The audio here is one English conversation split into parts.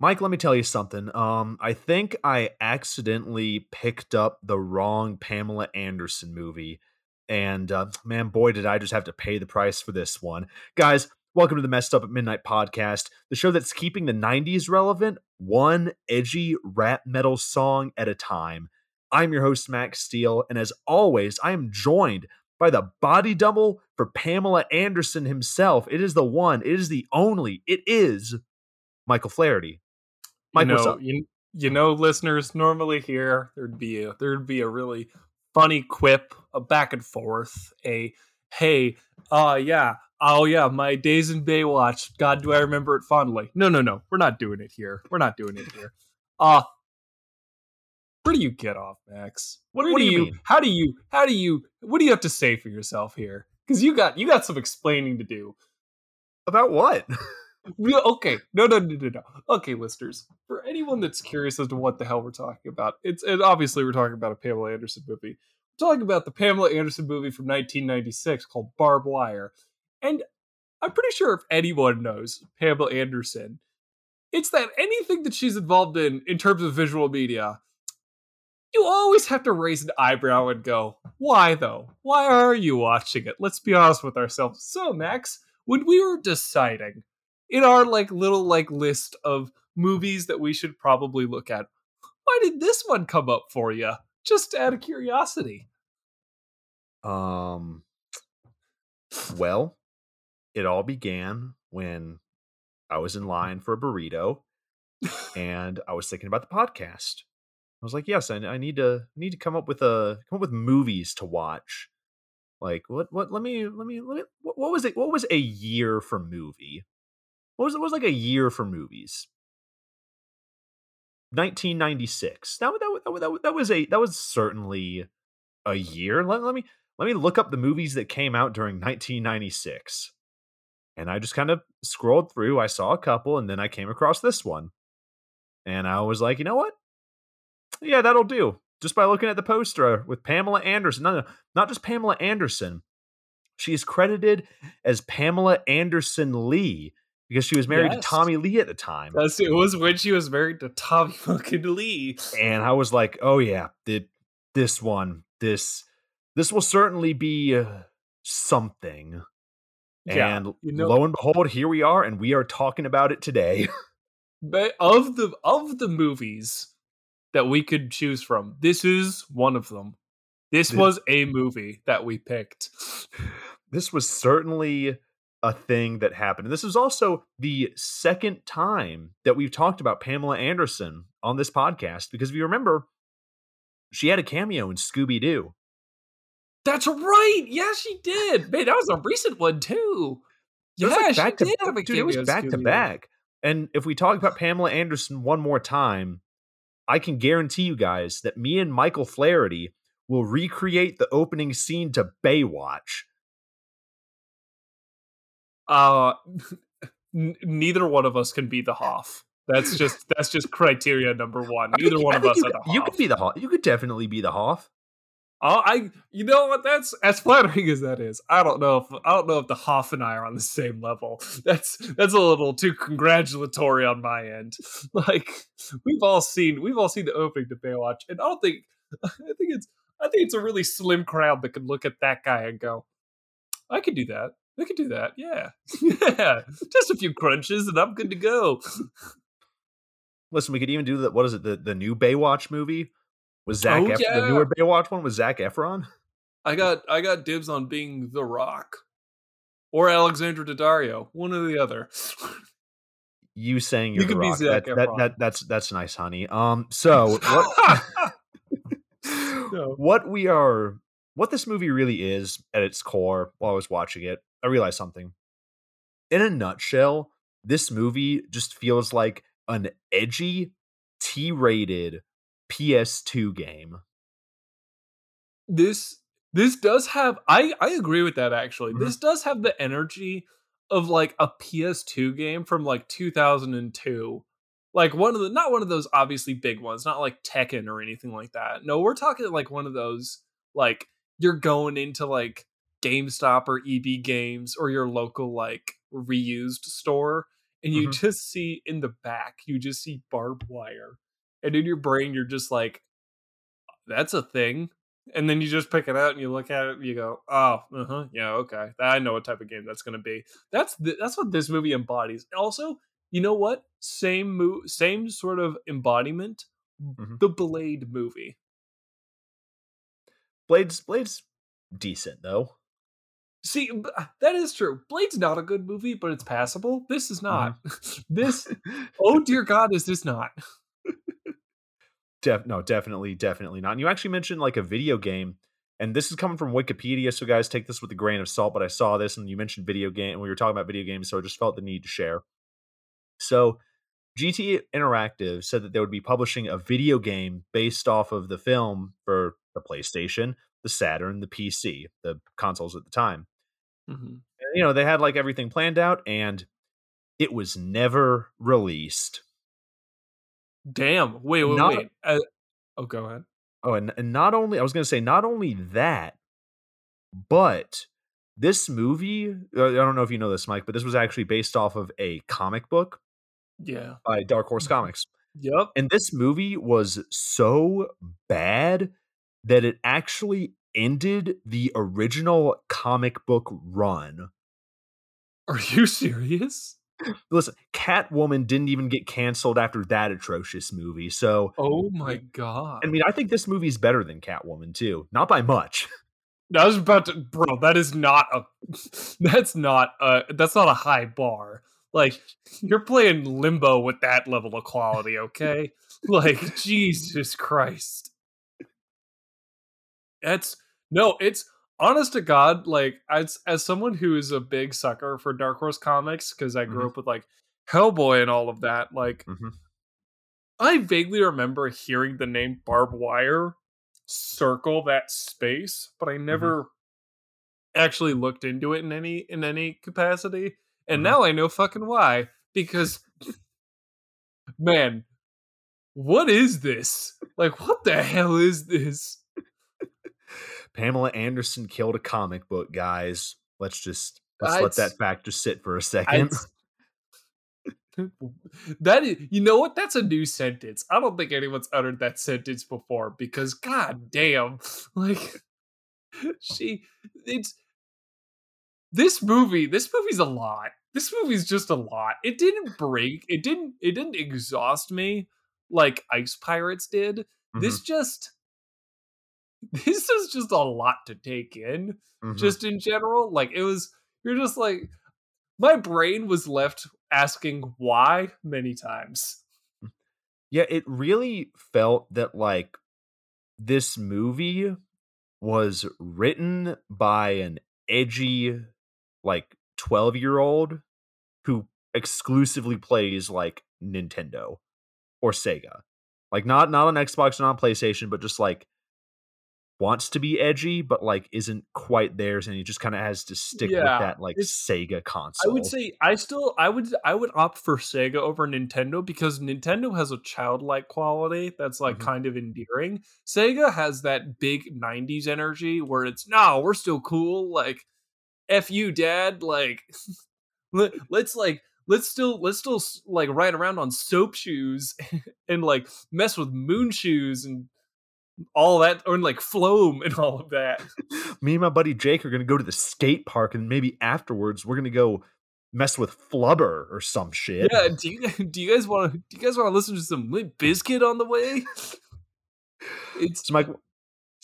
Mike, let me tell you something. I think I accidentally picked up the wrong Pamela Anderson movie. And man, boy, did I just have to pay the price for this one. Guys, welcome to the Messed Up at Midnight podcast, the show that's keeping the 90s relevant, one edgy rap metal song at a time. I'm your host, Max Steele, and as always, I am joined by the body double for Pamela Anderson himself. It is the one, it is the only, it is Michael Flaherty. Mike, what's up? You know, listeners, normally here there'd be a really funny quip, a back and forth, a hey, my days in Baywatch, God, do I remember it fondly. No, we're not doing it here. Where do you get off, Max? What do you mean? What do you have to say for yourself here? Because you got some explaining to do. About what? Okay. No. Okay, listeners. For anyone that's curious as to what the hell we're talking about, it's obviously we're talking about a Pamela Anderson movie. We're talking about the Pamela Anderson movie from 1996 called Barb Wire. And I'm pretty sure if anyone knows Pamela Anderson, it's that anything that she's involved in terms of visual media, you always have to raise an eyebrow and go, why though? Why are you watching it? Let's be honest with ourselves. So, Max, when we were deciding in our little list of movies that we should probably look at, why did this one come up for you? Just out of curiosity. Well, it all began when I was in line for a burrito and I was thinking about the podcast. I was like, yes, I need to come up with movies to watch. Like, what? Let me. What was it? What was a year for movie? What was like a year for movies? 1996. That was certainly a year. Let me look up the movies that came out during 1996. And I just kind of scrolled through. I saw a couple, and then I came across this one, and I was like, you know what? Yeah, that'll do. Just by looking at the poster with Pamela Anderson. No, not just Pamela Anderson. She is credited as Pamela Anderson Lee because she was married to Tommy Lee at the time. Yes, it was when she was married to Tommy fucking Lee. And I was like, oh yeah, this will certainly be something. Yeah, and lo and behold, here we are, and we are talking about it today. But of the movies that we could choose from, this is one of them. This was a movie that we picked. This was certainly a thing that happened. And this is also the second time that we've talked about Pamela Anderson on this podcast, because if you remember, she had a cameo in Scooby Doo. That's right. Yeah, she did. Man, that was a recent one too. Yeah, it was back to back. And if we talk about Pamela Anderson one more time, I can guarantee you guys that me and Michael Flaherty will recreate the opening scene to Baywatch. Neither one of us can be the Hoff. That's just criteria number one. Neither one of us are the Hoff. You could be the Hoff. You could definitely be the Hoff. You know what? That's as flattering as that is. I don't know if the Hoff and I are on the same level. That's a little too congratulatory on my end. Like we've all seen the opening to Baywatch, and I think it's a really slim crowd that can look at that guy and go, I could do that. I could do that. Yeah, yeah. Just a few crunches, and I'm good to go. Listen, we could even do that. What is it? The new Baywatch movie. Was Zac Efron, yeah. The newer Baywatch one was Zac Efron? I got dibs on being The Rock or Alexandra Daddario, one or the other. You saying you're The Rock? That's nice, honey. So what this movie really is at its core. While I was watching it, I realized something. In a nutshell, this movie just feels like an edgy, T-rated PS2 game. This does have, I agree with that actually. Mm-hmm. This does have the energy of like a PS2 game from like 2002. Like not one of those obviously big ones, not like Tekken or anything like that. No, we're talking like one of those, like you're going into like GameStop or EB Games or your local like reused store and you just see in the back, you just see barbed wire, and in your brain you're just like, that's a thing. And then you just pick it out and you look at it and you go, oh, yeah, okay, I know what type of game that's going to be. That's what this movie embodies. Also, you know what? Same sort of embodiment. The Blade movie. Blade's decent though. See, that is true. Blade's not a good movie, but it's passable. This is not. This, oh dear God, is this not? Definitely not. And you actually mentioned like a video game, and this is coming from Wikipedia, so guys, take this with a grain of salt, but I saw this and you mentioned video game and we were talking about video games, so I just felt the need to share. So GTA Interactive said that they would be publishing a video game based off of the film for the PlayStation, the Saturn, the PC, the consoles at the time. And, you know, they had like everything planned out, and it was never released. Damn. Wait. Go ahead. Oh, and not only that, but this movie, I don't know if you know this, Mike, but this was actually based off of a comic book. Yeah. By Dark Horse Comics. Yep. And this movie was so bad that it actually ended the original comic book run. Are you serious? Listen, Catwoman didn't even get canceled after that atrocious movie. So, oh my God. I mean, I think this movie's better than Catwoman too. Not by much. I was about to, bro, that's not a high bar. Like, you're playing Limbo with that level of quality, okay? Like, Jesus Christ. It's honest to God, like, as someone who is a big sucker for Dark Horse Comics, because I grew up with, like, Hellboy and all of that, like, I vaguely remember hearing the name Barb Wire circle that space, but I never actually looked into it in any capacity. And now I know fucking why, because, man, what is this? Like, what the hell is this? Pamela Anderson killed a comic book, guys. Let's let that fact just sit for a second. That is, you know what? That's a new sentence. I don't think anyone's uttered that sentence before, because God damn, like, this movie's a lot. This movie's just a lot. It didn't break. It didn't exhaust me like Ice Pirates did. This is just a lot to take in, just in general. Like, it was, you're just like, my brain was left asking why many times. Yeah, it really felt that, like, this movie was written by an edgy, like, 12-year-old who exclusively plays, like, Nintendo or Sega. Like, not on Xbox, not on PlayStation, but just, like, wants to be edgy, but, like, isn't quite theirs, and he just kind of has to stick with that, like, Sega console. I would say I would opt for Sega over Nintendo, because Nintendo has a childlike quality that's, like, kind of endearing. Sega has that big 90s energy where it's, no, we're still cool, like, F you, Dad, like, let's still like ride around on soap shoes and, like, mess with moon shoes and all that, or like Floam and all of that. Me and my buddy Jake are gonna go to the skate park, and maybe afterwards we're gonna go mess with Flubber or some shit. Yeah, do you guys want to listen to some Limp Bizkit on the way? So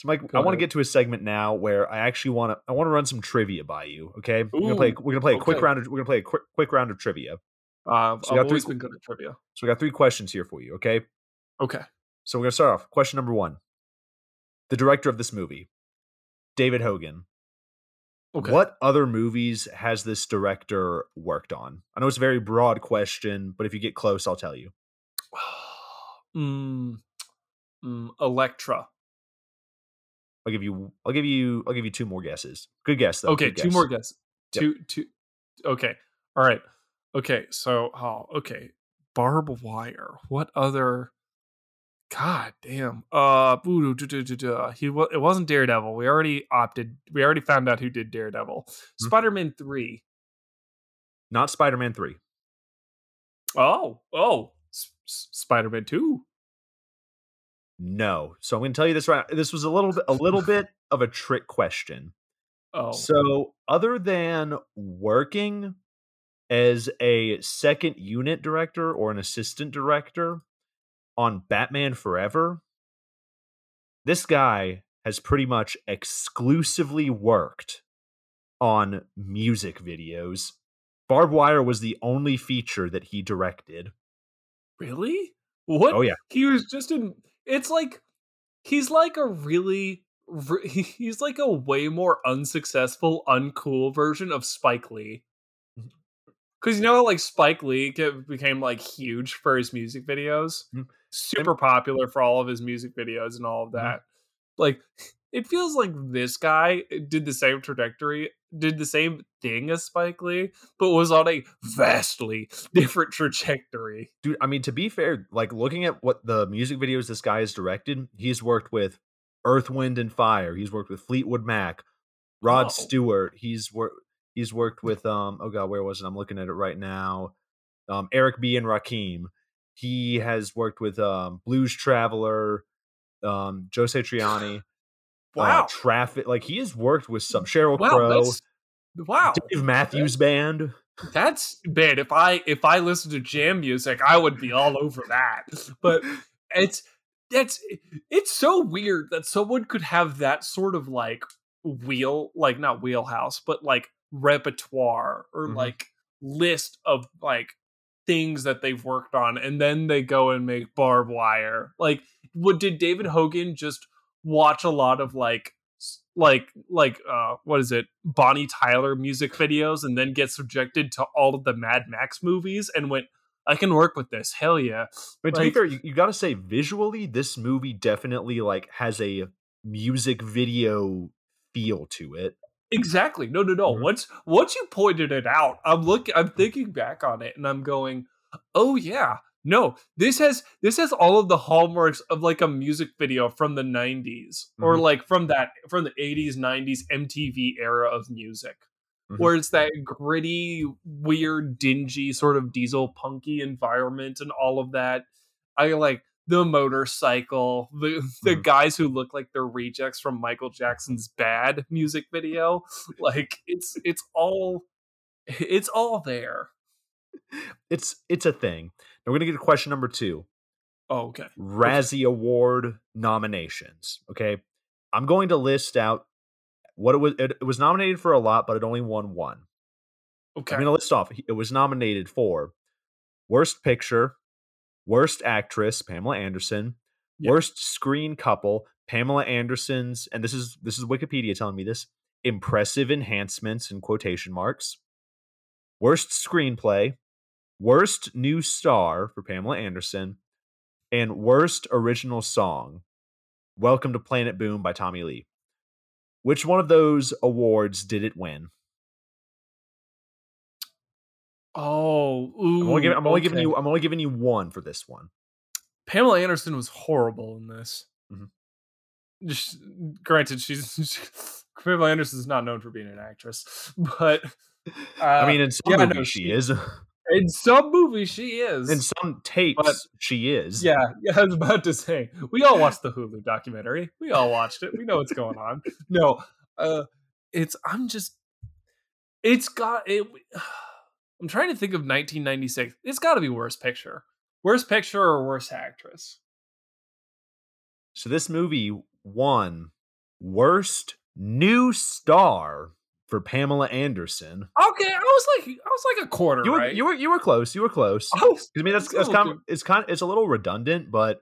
Mike, I want to get to a segment now where I want to run some trivia by you. Okay, we're gonna play a quick round. We're gonna play a quick round of trivia. So I've always been good at trivia. So we got three questions here for you. Okay. So we're gonna start off. Question number one. The director of this movie, David Hogan. Okay. What other movies has this director worked on? I know it's a very broad question, but if you get close, I'll tell you. Elektra. I'll give you two more guesses. Good guess though. Okay, two more guesses. Yep. Two. Okay. All right. Okay. So, Barb Wire. What other? God damn. It wasn't Daredevil. We already found out who did Daredevil. Spider-Man 3. Not Spider-Man 3. Spider-Man 2. No. So I'm going to tell you this right. This was a little bit of a trick question. Oh. So other than working as a second unit director or an assistant director on Batman Forever, this guy has pretty much exclusively worked on music videos. Barb Wire was the only feature that he directed. Really? What? Oh, yeah. He was just in... It's like... He's like a way more unsuccessful, uncool version of Spike Lee. Because you know how, like, Spike Lee became, like, huge for his music videos? Mm-hmm. Super popular for all of his music videos and all of that. Mm-hmm. Like... It feels like this guy did the same thing as Spike Lee, but was on a vastly different trajectory. Dude, I mean, to be fair, like looking at what the music videos this guy has directed, he's worked with Earth, Wind and Fire. He's worked with Fleetwood Mac, Rod Stewart. He's worked with, where was it? I'm looking at it right now. Eric B. and Rakim. He has worked with Blues Traveler, Jose Triani. Wow. Traffic. Like, he has worked with some Sheryl Crow. Wow. Dave Matthews Band. That's bad. If I listened to jam music, I would be all over that. But it's so weird that someone could have that sort of like not wheelhouse, but like repertoire or mm-hmm. like list of like things that they've worked on, and then they go and make Barb Wire. Like, what did David Hogan just watch a lot of Bonnie Tyler music videos and then get subjected to all of the Mad Max movies and went, I can work with this. Hell yeah. But to be fair, you gotta say visually this movie definitely like has a music video feel to it. Exactly. No. Mm-hmm. Once you pointed it out, I'm thinking back on it and I'm going, oh yeah. No, this has all of the hallmarks of like a music video from the 90s mm-hmm. or like from the 80s, 90s MTV era of music mm-hmm. where it's that gritty, weird, dingy sort of diesel punky environment and all of that. I like the motorcycle, the mm-hmm. guys who look like they're rejects from Michael Jackson's Bad music video. Like it's all there. It's a thing. Now we're going to get to question number 2. Oh, okay. Razzie Award nominations. Okay. I'm going to list out what it was. It was nominated for a lot, but it only won one. Okay. I'm going to list off. It was nominated for Worst Picture, Worst Actress, Pamela Anderson, yep. Worst Screen Couple, Pamela Anderson's, and this is Wikipedia telling me this, impressive enhancements in quotation marks. Worst Screenplay, Worst New Star for Pamela Anderson, and Worst Original Song, Welcome to Planet Boom by Tommy Lee. Which one of those awards did it win? Oh, ooh, I'm only giving you one for this one. Pamela Anderson was horrible in this. Mm-hmm. Granted, Pamela Anderson is not known for being an actress, but I mean, in some movies she is. In some movies, she is. In some tapes, she is. Yeah, I was about to say. We all watched the Hulu documentary. We all watched it. We know what's going on. No, I'm trying to think of 1996. It's got to be Worst Picture or Worst Actress. So this movie won Worst New Star for Pamela Anderson. Okay, I was like a quarter. Right? You were close. You were close. Oh, I mean, it's a little redundant, but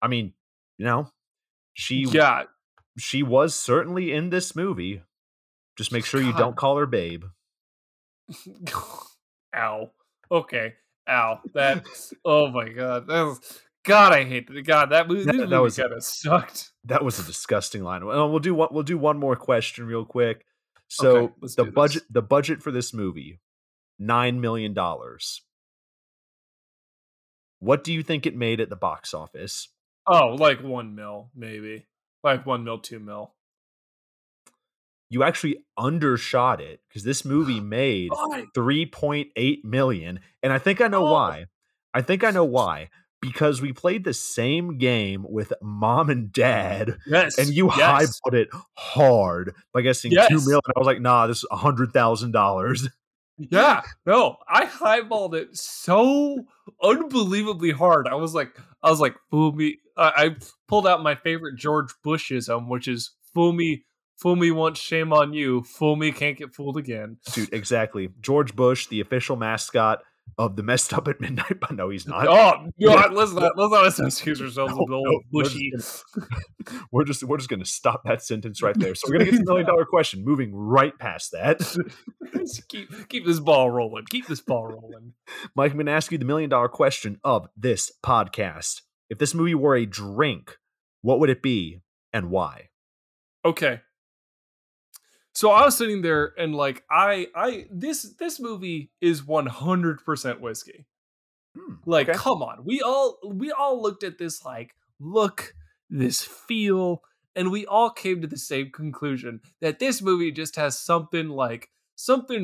I mean, you know, she was certainly in this movie. Just make sure you don't call her babe. Ow. Okay. Ow. That. Oh my God. That was. God, I hate that. God, that movie. This movie kind of sucked. That was a disgusting line. We'll do one more question real quick. So okay, the budget for this movie, $9 million. What do you think it made at the box office? Oh, like $1 million, maybe. Like $1 million, $2 million. you actually undershot it because this movie made $3.8 million. And I think I know why. I think I know why. Because we played the same game with Mom and Dad. Yes. And you highballed it hard by guessing $2 million. I was like, nah, this is $100,000. Yeah. No, I highballed it so unbelievably hard. I was like, fool me. I pulled out my favorite George Bushism, which is fool me once, shame on you. Fool me, can't get fooled again. Dude, exactly. George Bush, the official mascot of the Messed Up at Midnight, but no, he's not. Oh, God, let's not excuse ourselves with the old Bushy. We're just gonna stop that sentence right there. So we're gonna get to the $1 million question, moving right past that. keep this ball rolling. Keep this ball rolling. Mike, I'm gonna ask you the $1 million question of this podcast. If this movie were a drink, what would it be and why? Okay. So I was sitting there and like, this movie is 100% whiskey. Like, okay. Come on. We all looked at this, like, look, this feel, and we all came to the same conclusion that this movie just has something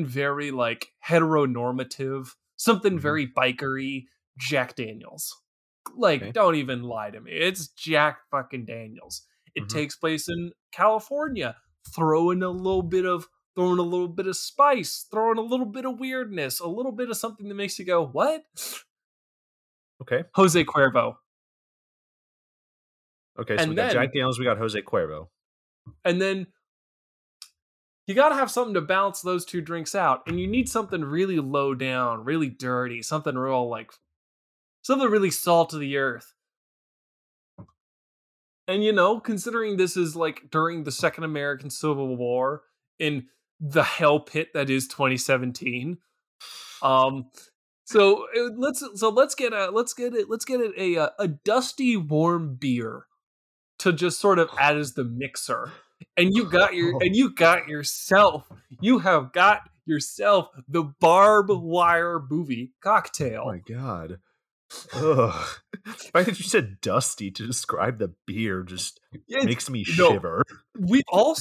very like heteronormative, something very bikery Jack Daniels. Like, okay. Don't even lie to me. It's Jack fucking Daniels. It takes place in California. Throwing a little bit of spice, throwing a little bit of weirdness, a little bit of something that makes you go, what? Okay. Jose Cuervo. Okay, so we got Jack Daniels, we got Jose Cuervo. And then you got to have something to balance those two drinks out. And you need something really low down, really dirty, something real like, something really salt of the earth. And, you know, considering this is like during the Second American Civil War in the hell pit that is 2017. So let's get a dusty warm beer to just sort of add as the mixer. And you have got yourself the Barb Wire movie cocktail. Oh my God. Ugh. The fact that you said dusty to describe the beer just makes me shiver. We've all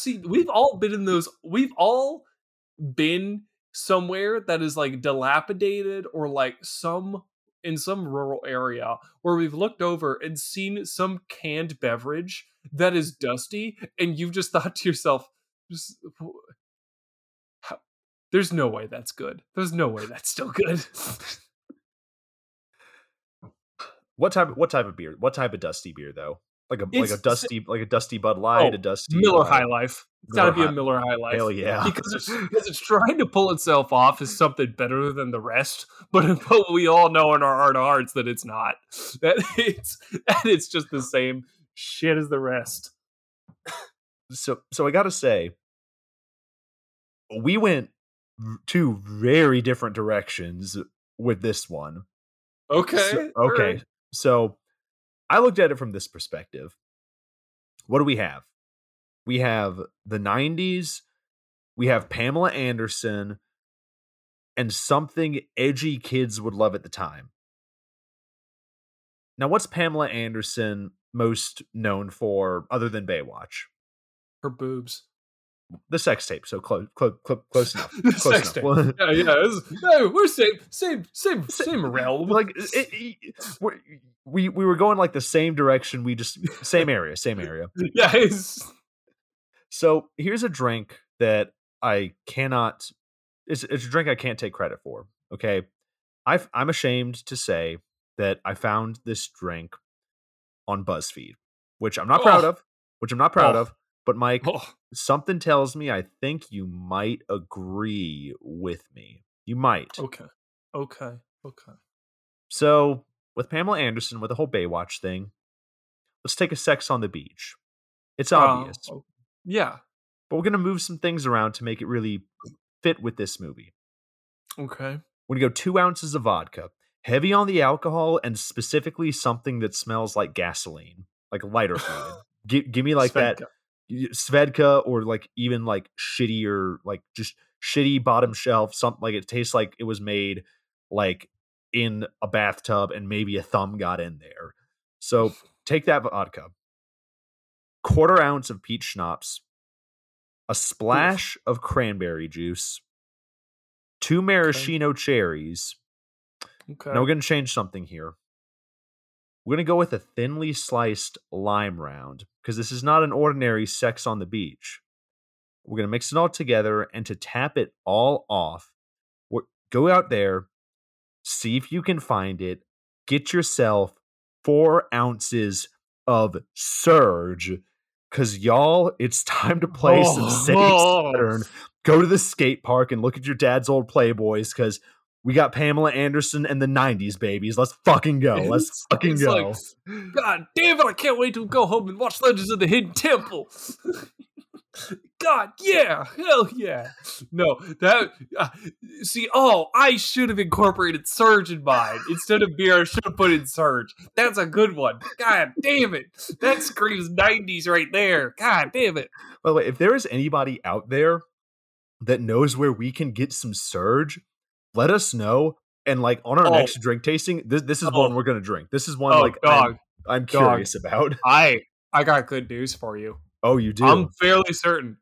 been somewhere that is like dilapidated or like in some rural area where we've looked over and seen some canned beverage that is dusty, and you've just thought to yourself, there's no way that's good. There's no way that's still good. What type of beer? What type of dusty beer though? Like a dusty Bud Light, a dusty Miller High Life. It's gotta be a Miller High Life. Hell yeah! Because it's trying to pull itself off as something better than the rest, but we all know in our heart of hearts that it's not. That it's just the same shit as the rest. So I gotta say, we went two very different directions with this one. Okay. So I looked at it from this perspective. What do we have? We have the 90s. We have Pamela Anderson and something edgy kids would love at the time. Now, what's Pamela Anderson most known for other than Baywatch? Her boobs. The sex tape, so close enough. Close enough. Yeah. We're same realm. Like we were going like the same direction. We just same area. Yes. So here's a drink that I cannot. It's a drink I can't take credit for. Okay, I'm ashamed to say that I found this drink on BuzzFeed, which I'm not proud of. But Mike, something tells me I think you might agree with me. You might. Okay. So with Pamela Anderson, with the whole Baywatch thing, let's take a sex on the beach. It's obvious. Yeah. But we're going to move some things around to make it really fit with this movie. Okay. We're going to go 2 ounces of vodka, heavy on the alcohol, and specifically something that smells like gasoline, like lighter fluid. Give me like Svedka. That. Svedka, or like even like shittier, like just shitty bottom shelf, something like it tastes like it was made like in a bathtub and maybe a thumb got in there. So take that vodka, 1/4 ounce of peach schnapps, a splash of cranberry juice, 2 maraschino cherries. Okay. Now we're going to change something here. We're going to go with a thinly sliced lime round, because this is not an ordinary Sex on the Beach. We're going to mix it all together, and to tap it all off, go out there, see if you can find it, get yourself 4 ounces of Surge, because y'all, it's time to play some Sega Saturn. Go to the skate park and look at your dad's old Playboys, because we got Pamela Anderson and the 90s babies. Let's fucking go. Let's go. Like, God damn it, I can't wait to go home and watch Legends of the Hidden Temple. God, yeah, hell yeah. No, that, I should have incorporated Surge in mine. Instead of beer, I should have put in Surge. That's a good one. God damn it. That screams 90s right there. God damn it. By the way, if there is anybody out there that knows where we can get some Surge, let us know. And like on our next drink tasting, this is one we're going to drink. This is one I'm curious about. I got good news for you. Oh, you do? I'm fairly certain.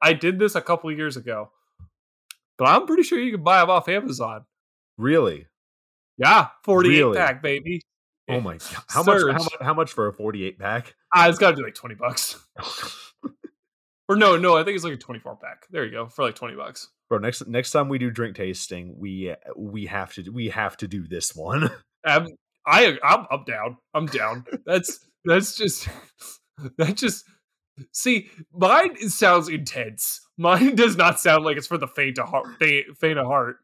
I did this a couple of years ago, but I'm pretty sure you can buy them off Amazon. Really? Yeah, 48 pack, baby. Oh my God! How much for a 48 pack? It's got to be like $20. Or no, I think it's like a 24 pack. There you go, for like $20. Bro, next time we do drink tasting, we have to do this one. I'm down. That's just. That just, see, mine sounds intense. Mine does not sound like it's for the faint of heart.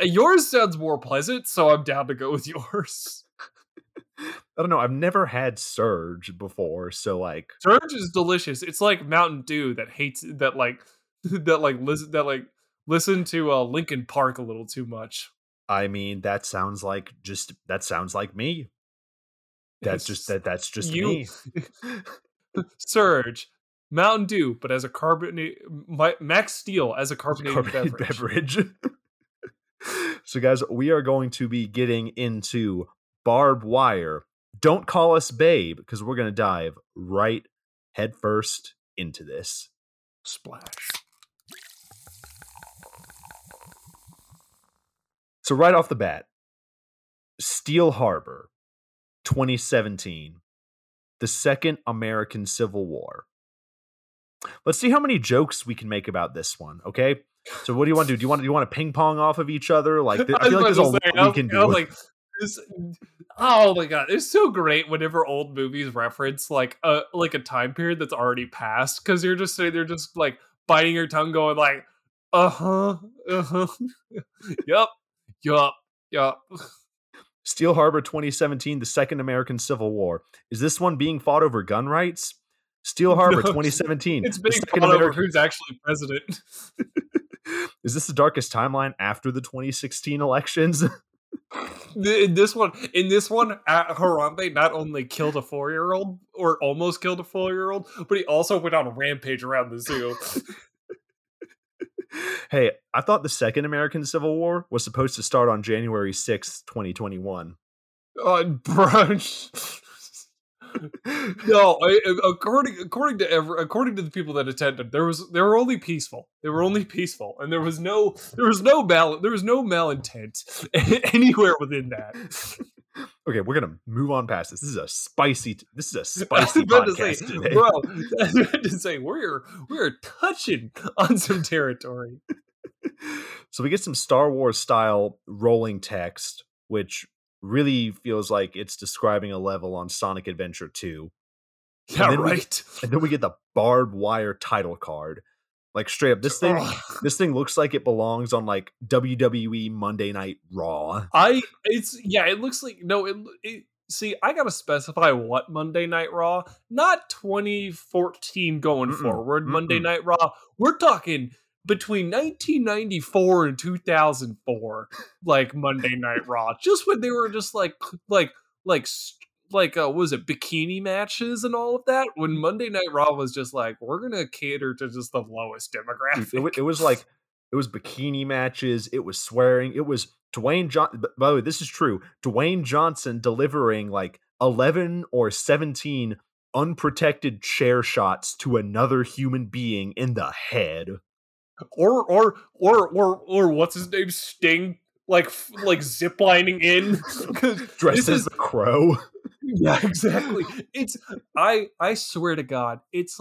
Yours sounds more pleasant, so I'm down to go with yours. I don't know. I've never had Surge before, so like Surge is delicious. It's like Mountain Dew that listen to Linkin Park a little too much. I mean, that sounds like me. That's just me. Surge, Mountain Dew, but as a carbonated, Max Steel as a carbonated beverage. So guys, we are going to be getting into Barb Wire. Don't call us babe, because we're going to dive right headfirst into this. Splash. So right off the bat, Steel Harbor, 2017, the Second American Civil War. Let's see how many jokes we can make about this one, okay? So what do you want to do? Do you want to ping pong off of each other? Like I feel like there's a lot we can do. Like, oh my God, it's so great whenever old movies reference like a time period that's already passed, because you're just sitting there just like biting your tongue, going like, yup. Steel Harbor 2017, the Second American Civil War. Is this one being fought over gun rights? Steel Harbor 2017. It's being fought over who's actually president. Is this the darkest timeline after the 2016 elections? In this one, Harambe not only killed a 4-year-old, or almost killed a 4-year-old, but he also went on a rampage around the zoo. Hey, I thought the Second American Civil War was supposed to start on January 6th, 2021. No, according to the people that attended, they were only peaceful. They were only peaceful, and there was no malintent anywhere within that. Okay, we're gonna move on past this. This is a spicy podcast today, bro. I was about to say we're touching on some territory. So we get some Star Wars style rolling text, which really feels like it's describing a level on Sonic Adventure 2. Yeah, and right. And then we get the Barbed Wire title card. Like straight up, this thing looks like it belongs on like WWE Monday Night Raw. I gotta specify what Monday Night Raw, not 2014 going forward. Monday Night Raw. We're talking between 1994 and 2004, like Monday Night Raw, just when they were just bikini matches and all of that, when Monday Night Raw was just like, we're gonna cater to just the lowest demographic. It was bikini matches, it was swearing, it was Dwayne Johnson. By the way, this is true. Dwayne Johnson delivering like 11 or 17 unprotected chair shots to another human being in the head. Or what's his name? Sting, like ziplining in, dressed as the Crow. Yeah, exactly. It's I swear to God, it's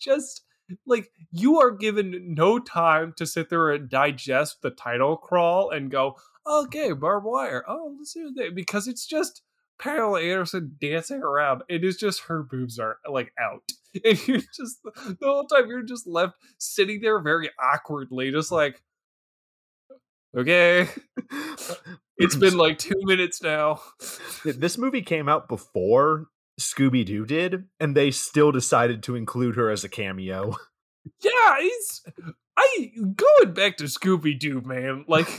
just like you are given no time to sit there and digest the title crawl and go, okay, Barb Wire. Oh, let's do that, because it's just Pamela Anderson dancing around. It is just her boobs are like out, and you're just the whole time you're just left sitting there very awkwardly, just like, okay, it's been like 2 minutes now. This movie came out before Scooby Doo did, and they still decided to include her as a cameo. Yeah, I going back to Scooby Doo, man. Like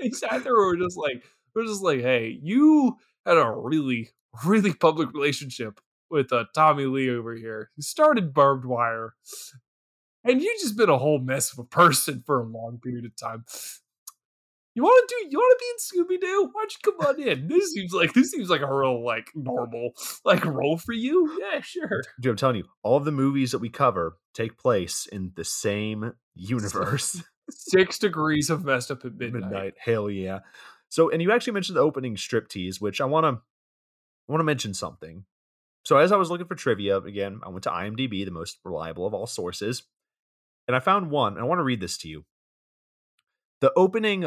they sat there and were just like, hey, you had a really, really public relationship with Tommy Lee over here. He started Barbed Wire, and you've just been a whole mess of a person for a long period of time. You want to be in Scooby Doo? Why don't you come on in? This seems like a real normal role for you. Yeah, sure. Dude, I'm telling you, all the movies that we cover take place in the same universe. 6 degrees of Messed Up at Midnight. Hell yeah. So, and you actually mentioned the opening striptease, which I want to mention something. So as I was looking for trivia, again, I went to IMDb, the most reliable of all sources, and I found one, and I want to read this to you. The opening,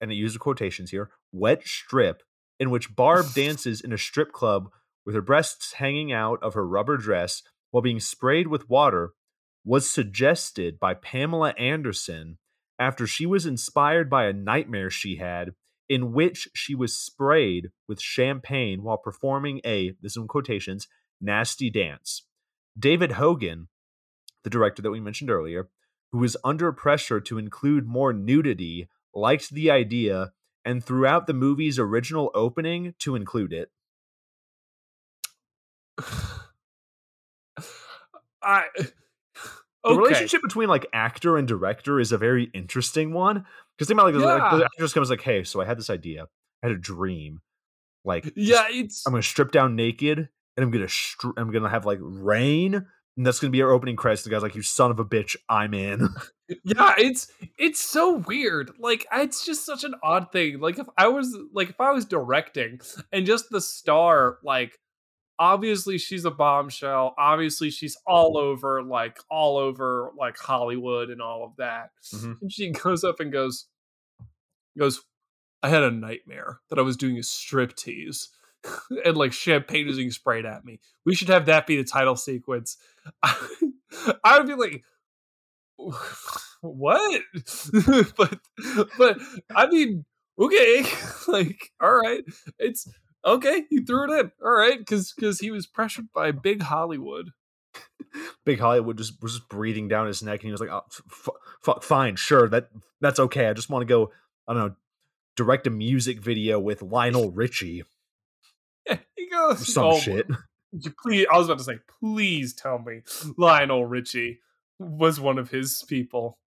and I use quotations here, wet strip, in which Barb dances in a strip club with her breasts hanging out of her rubber dress while being sprayed with water, was suggested by Pamela Anderson after she was inspired by a nightmare she had, in which she was sprayed with champagne while performing a, this is in quotations, nasty dance. David Hogan, the director that we mentioned earlier, who was under pressure to include more nudity, liked the idea and threw out the movie's original opening to include it. The relationship between actor and director is a very interesting one. Because think about the actor just comes like, hey, so I had this idea. I had a dream. I'm gonna strip down naked and I'm gonna have rain, and that's gonna be our opening credits. The guy's like, you son of a bitch, I'm in. Yeah, it's so weird. It's just such an odd thing. If I was directing and just the star, obviously she's a bombshell. Obviously she's all over Hollywood and all of that. Mm-hmm. And she goes up and goes, I had a nightmare that I was doing a striptease and champagne is being sprayed at me. We should have that be the title sequence. I would be like, what? but I mean, okay. All right. It's, okay, he threw it in. All right, because he was pressured by Big Hollywood. Big Hollywood was just breathing down his neck, and he was like, oh, fine, sure, that's okay. I just want to go, I don't know, direct a music video with Lionel Richie. Yeah, he goes, shit. Please, I was about to say, please tell me Lionel Richie was one of his people.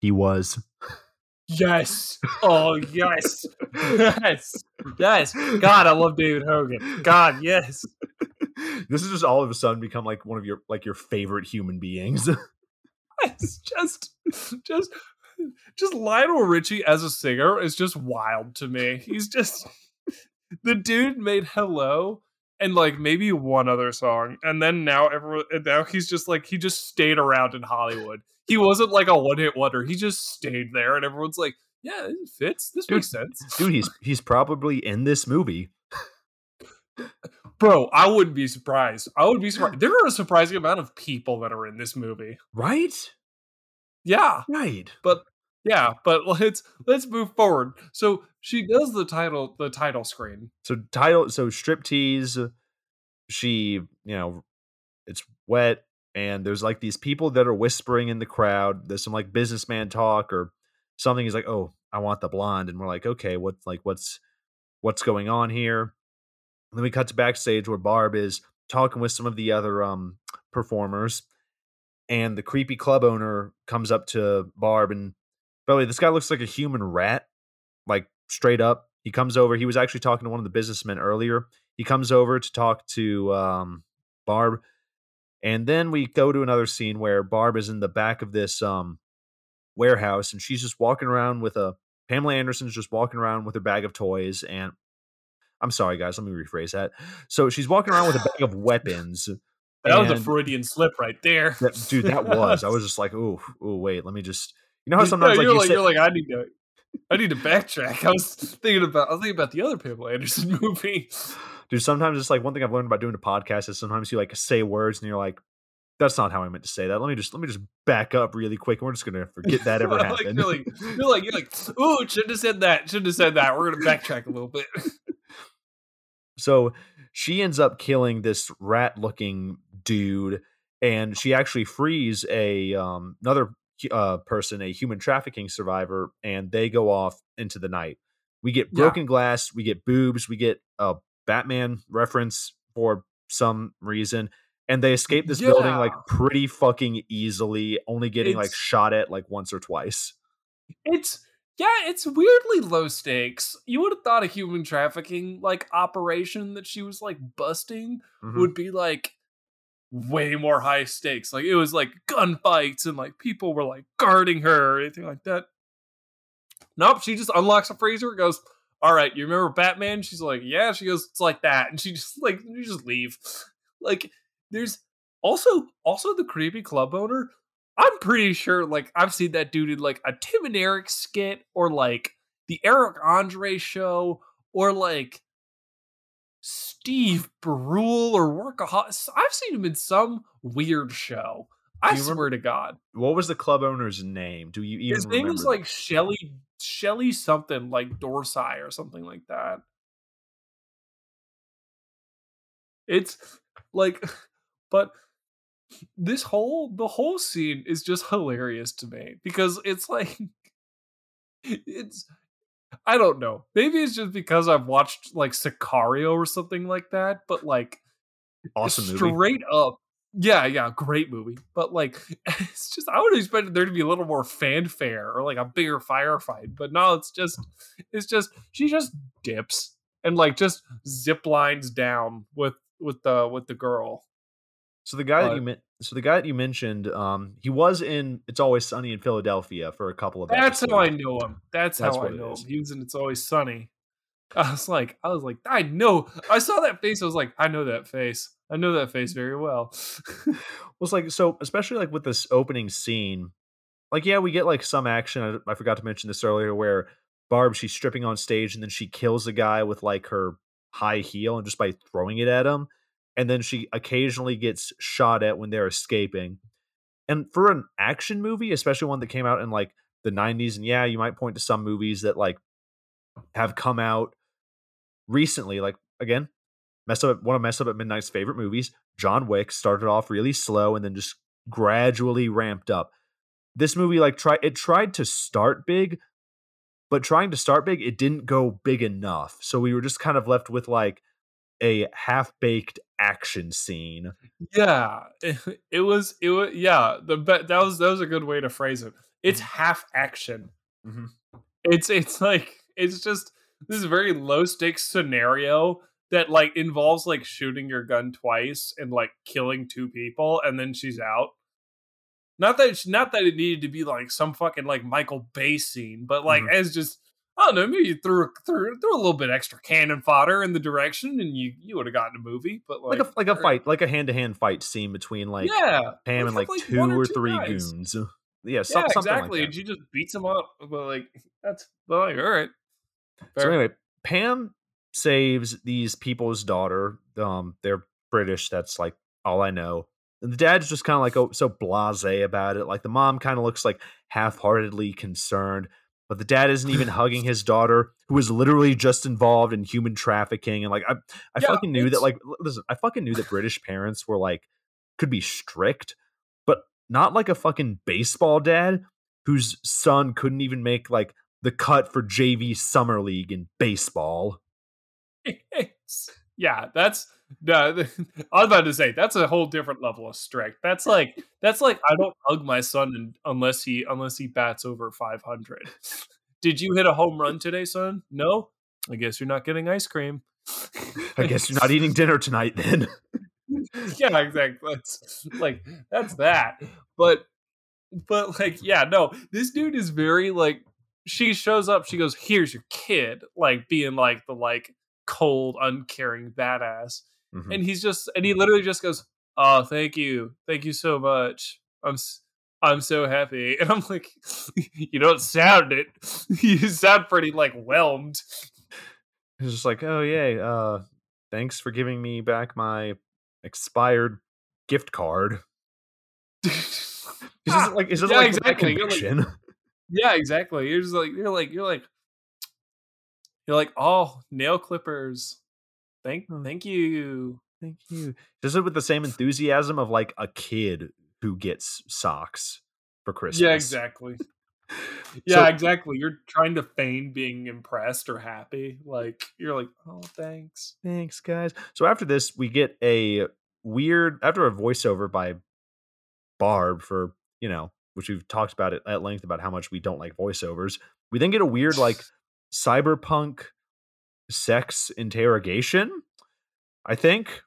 He was. Yes. Oh, yes. Yes. Yes. God, I love David Hogan. God, yes. This is just all of a sudden become one of your your favorite human beings. It's just Lionel Richie as a singer is just wild to me. He's just the dude made Hello and maybe one other song, and then now he's just he just stayed around in Hollywood. He wasn't a one-hit wonder. He just stayed there, and everyone's like, yeah, it fits. This makes sense. Dude, he's probably in this movie. Bro, I wouldn't be surprised. There are a surprising amount of people that are in this movie. Right? Yeah. Right. But let's move forward. So she does the title screen. So striptease, she, it's wet. And there's these people that are whispering in the crowd. There's some businessman talk or something. He's like, oh, I want the blonde. And we're like, okay, what's going on here? And then we cut to backstage where Barb is talking with some of the other performers. And the creepy club owner comes up to Barb. And by the way, this guy looks like a human rat, straight up. He comes over. He was actually talking to one of the businessmen earlier. He comes over to talk to Barb. And then we go to another scene where Barb is in the back of this warehouse, and she's just walking around with a... Pamela Anderson's just walking around with her bag of toys, and... I'm sorry, guys. Let me rephrase that. So she's walking around with a bag of weapons. That was a Freudian slip right there. Dude, that was. I was just like, ooh, wait, let me just... You know how sometimes... I need to backtrack. I was thinking about the other Pamela Anderson movie. Dude, sometimes it's like one thing I've learned about doing a podcast is sometimes you like say words and you're like, that's not how I meant to say that. Let me just back up really quick. And we're just gonna forget that ever happened. You're like, ooh, shouldn't have said that. We're gonna backtrack a little bit. So she ends up killing this rat-looking dude, and she actually frees another person, a human trafficking survivor, and they go off into the night. We get broken glass, we get boobs, we get a Batman reference for some reason, and they escape this building like pretty fucking easily, only getting like shot at like once or twice. It's weirdly low stakes. You would have thought a human trafficking like operation that she was like busting would be like way more high stakes. Like it was like gunfights and like people were like guarding her or anything like that. Nope, she just unlocks a freezer and goes, all right, you remember Batman? She's like, yeah, she goes, it's like that. And she just like, you just leave. Like there's also the creepy club owner. I'm pretty sure, like, I've seen that dude in, like, a Tim and Eric skit or, like, the Eric Andre show or, like, Steve Brule or Workaholics. I've seen him in some weird show. I swear to God. What was the club owner's name? Do you even remember? His name was, like, Shelly something, like Dorsey or something like that. It's, like, but... The whole scene is just hilarious to me because it's like, I don't know. Maybe it's just because I've watched like Sicario or something like that, but like awesome straight movie. Up. Yeah. Great movie. But like, it's just, I would have expected there to be a little more fanfare or like a bigger firefight, but no, it's just, she just dips and like just zip lines down with the girl. So the guy that you mentioned, he was in "It's Always Sunny in Philadelphia" for a couple of episodes. That's how I knew him. That's how I knew him. He was in "It's Always Sunny." I was like, I know. I saw that face. I was like, I know that face. I know that face very well. Well, it's like so, especially like with this opening scene. Like, yeah, we get like some action. I forgot to mention this earlier, where Barb she's stripping on stage and then she kills a guy with like her high heel and just by throwing it at him. And then she occasionally gets shot at when they're escaping. And for an action movie, especially one that came out in like the 90s, and yeah, you might point to some movies that like have come out recently. Like again, one of Messed Up at Midnight's favorite movies, John Wick, started off really slow and then just gradually ramped up. This movie like tried to start big, but trying to start big, it didn't go big enough. So we were just kind of left with like a half-baked action scene. Yeah, it was. Yeah, that was a good way to phrase it. It's half action. Mm-hmm. It's like it's just this very low stakes scenario that like involves like shooting your gun twice and like killing two people and then she's out. Not that it needed to be like some fucking like Michael Bay scene, but like as just. I don't know, maybe you threw a little bit extra cannon fodder in the direction and you would have gotten a movie. But like a fight, like a hand-to-hand fight scene between like Pam and like two or three guys. Goons. Yeah, something exactly. Like that. And she just beats them up. But like, that's like, all right. Fair. So anyway, Pam saves these people's daughter. They're British. That's like all I know. And the dad's just kind of like so blasé about it. Like the mom kind of looks like half-heartedly concerned. But the dad isn't even hugging his daughter, who is literally just involved in human trafficking. And like, I fucking knew that. Like, listen, I fucking knew that British parents were like, could be strict, but not like a fucking baseball dad whose son couldn't even make like the cut for JV summer league in baseball. Yeah, I was about to say that's a whole different level of strict. That's like I don't hug my son unless he bats over .500. Did you hit a home run today, son? No? I guess you're not getting ice cream. I guess you're not eating dinner tonight then. Yeah, exactly. That's that. But this dude is very she shows up, she goes, "Here's your kid," being the cold, uncaring badass. Mm-hmm. And he literally just goes, "Oh, thank you so much. I'm so happy." And I'm like, you don't sound it. You sound pretty whelmed. It's just "Oh yay, thanks for giving me back my expired gift card." Conviction? Yeah, exactly. You're just you're like, "Oh, nail clippers. Thank you. Just with the same enthusiasm of a kid who gets socks for Christmas. Yeah, exactly. You're trying to feign being impressed or happy. You're like, "Oh, thanks. Thanks, guys." So after this, we get a voiceover by Barb for, which we've talked about it at length about how much we don't like voiceovers. We then get a weird, cyberpunk sex interrogation, I think.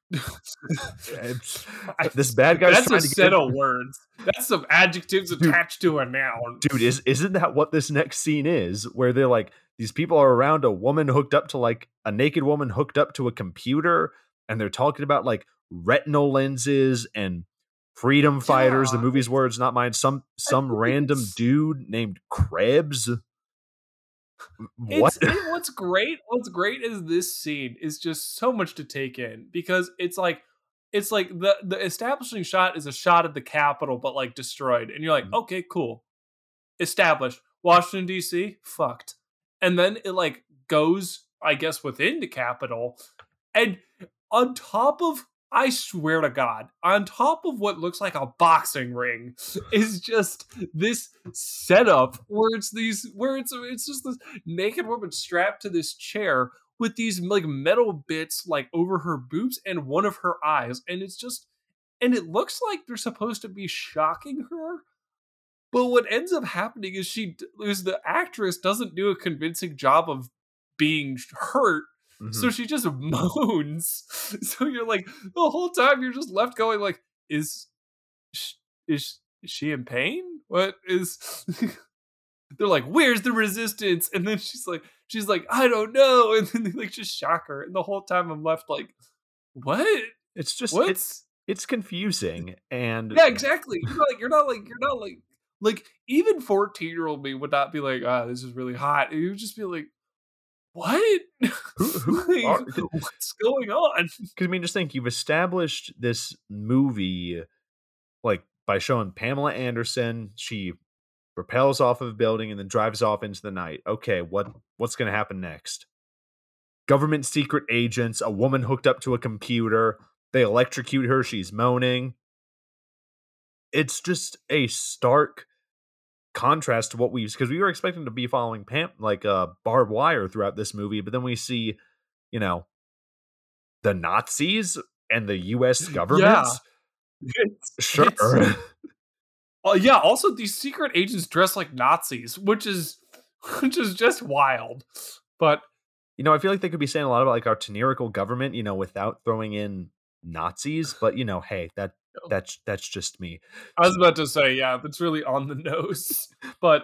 This bad guy's trying to get... That's a set of words. That's some adjectives attached to a noun. Dude, isn't that what this next scene is? Where they're these people are around a woman hooked up to a naked woman hooked up to a computer. And they're talking about retinal lenses and freedom fighters. Yeah. The movie's words, not mine. Some random dude named Krebs. What? What's great is this scene is just so much to take in, because it's like the establishing shot is a shot of the Capitol, but destroyed. And you're like, mm-hmm. Okay, cool. Established. Washington, D.C. fucked. And then it goes, I guess, within the Capitol. And on top of, I swear to God, on top of what looks like a boxing ring is just this setup where it's just this naked woman strapped to this chair with these metal bits over her boobs and one of her eyes. And it looks like they're supposed to be shocking her. But what ends up happening is the actress doesn't do a convincing job of being hurt. Mm-hmm. So she just moans. So you're the whole time you're just left going is she in pain? What is? They're "Where's the resistance?" And then she's like, "I don't know." And then they just shock her. And the whole time I'm left what? It's just what? It's confusing. And yeah, exactly. You're not even 14-year-old me would not be this is really hot. You would just be what? What's going on? Because just think, you've established this movie by showing Pamela Anderson. She rappels off of a building and then drives off into the night. Okay, what's going to happen next? Government secret agents, a woman hooked up to a computer. They electrocute her. She's moaning. It's just a stark contrast to what we used, because we were expecting to be following barbed wire throughout this movie, but then we see the Nazis and the U.S. government. Yeah. Also these secret agents dress like Nazis, which is just wild. But I feel they could be saying a lot about our tyrannical government without throwing in Nazis, but hey, that's just me. I was about to say, yeah, that's really on the nose. But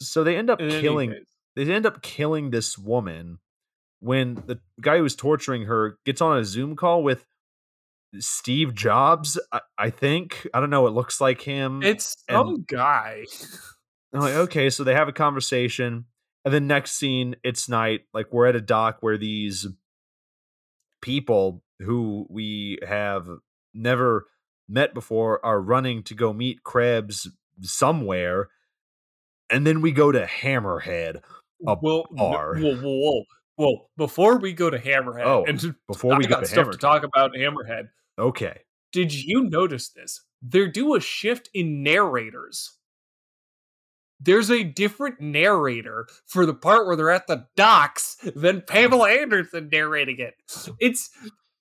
so they end up killing this woman when the guy who was torturing her gets on a Zoom call with Steve Jobs. I think, I don't know, it looks like him. It's some guy. I'm like, okay, so they have a conversation, and then next scene, it's night. We're at a dock where these people who we have never met before are running to go meet Krebs somewhere, and then we go to Hammerhead. Well, before we go to Hammerhead, to talk about Hammerhead. Okay, did you notice this? They do a shift in narrators. There's a different narrator for the part where they're at the docks than Pamela Anderson narrating it.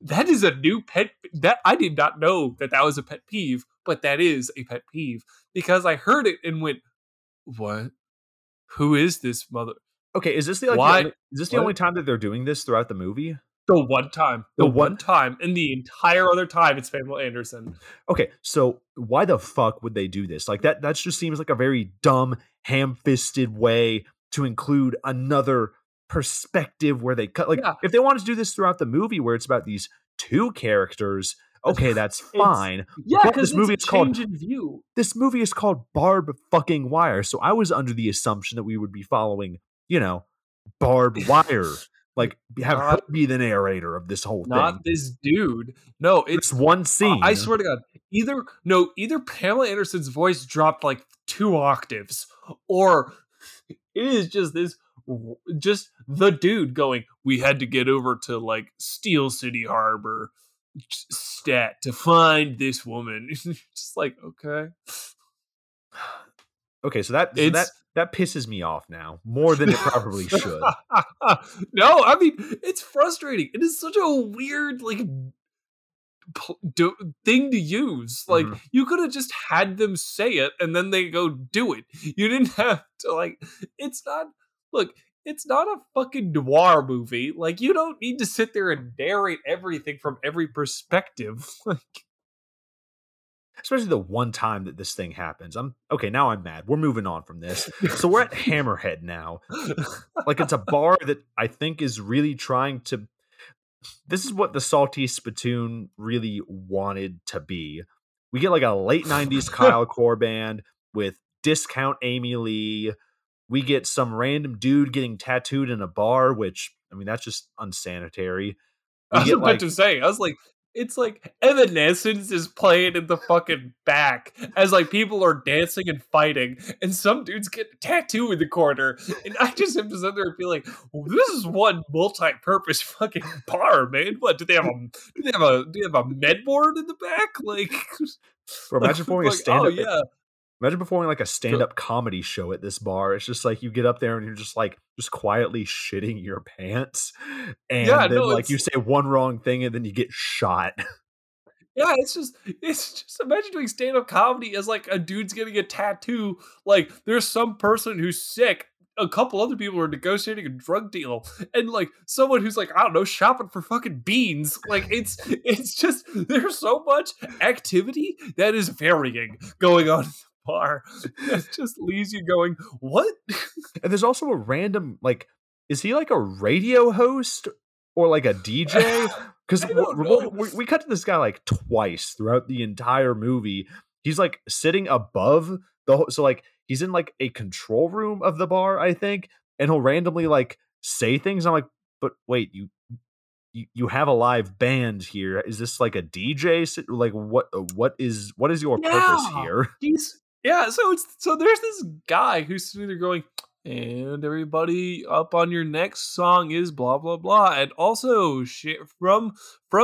That is a new pet that I did not know that was a pet peeve, but that is a pet peeve, because I heard it and went, "What? Who is this mother? Okay, is this the like, why? Is this the only time that they're doing this throughout the movie? The one time, and the entire other time it's Pamela Anderson. Okay, so why the fuck would they do this? Like that just seems like a very dumb, ham-fisted way to include another perspective where they cut. Like if they wanted to do this throughout the movie where it's about these two characters, okay, that's fine. Yeah, because it's a change in view. This movie is called Barb fucking Wire, so I was under the assumption that we would be following, you know, Barb Wire. Like, have her be the narrator of this whole thing. Not this dude. No, it's one scene. I swear to God. Either Pamela Anderson's voice dropped like 2 octaves, or it is just this, just the dude going, we had to get over to like Steel City Harbor stat to find this woman. Just like, okay. Okay, so that pisses me off now more than it probably should. No, I mean, it's frustrating. It is such a weird thing to use. Like you could have just had them say it and then they go do it. You didn't have to it's not a fucking noir movie. Like you don't need to sit there and narrate everything from every perspective. Especially the one time that this thing happens. Now I'm mad. We're moving on from this. So we're at Hammerhead now. Like it's a bar that I think is really trying to, this is what the Salty Spittoon really wanted to be. We get like a late 90s Kyle Core band with discount Amy Lee. We get some random dude getting tattooed in a bar, which, I mean, that's just unsanitary. It's like Evanescence is playing in the fucking back as like people are dancing and fighting and some dudes get a tattoo in the corner. And I just have to sit there and be like, this is one multi-purpose fucking bar, man. What, do they have a med board in the back? Like, bro, imagine performing a stand-up. Oh, yeah. Imagine performing like a stand-up comedy show at this bar. It's just like you get up there and you're just like just quietly shitting your pants, and you say one wrong thing and then you get shot. Yeah, it's just imagine doing stand-up comedy as like a dude's getting a tattoo. Like there's some person who's sick. A couple other people are negotiating a drug deal, and like someone who's like, I don't know, shopping for fucking beans. Like it's just there's so much activity that is varying going on. Bar that just leaves you going, what? And there's also a random, like, is he like a radio host or like a DJ? Because we cut to this guy like twice throughout the entire movie. He's like sitting above the so like he's in like a control room of the bar, I think, and he'll randomly like say things. I'm like, but wait, you have a live band here. Is this like a DJ? Like what is your purpose here? So there's this guy who's sitting there going, and everybody up on your next song is blah, blah, blah. And also from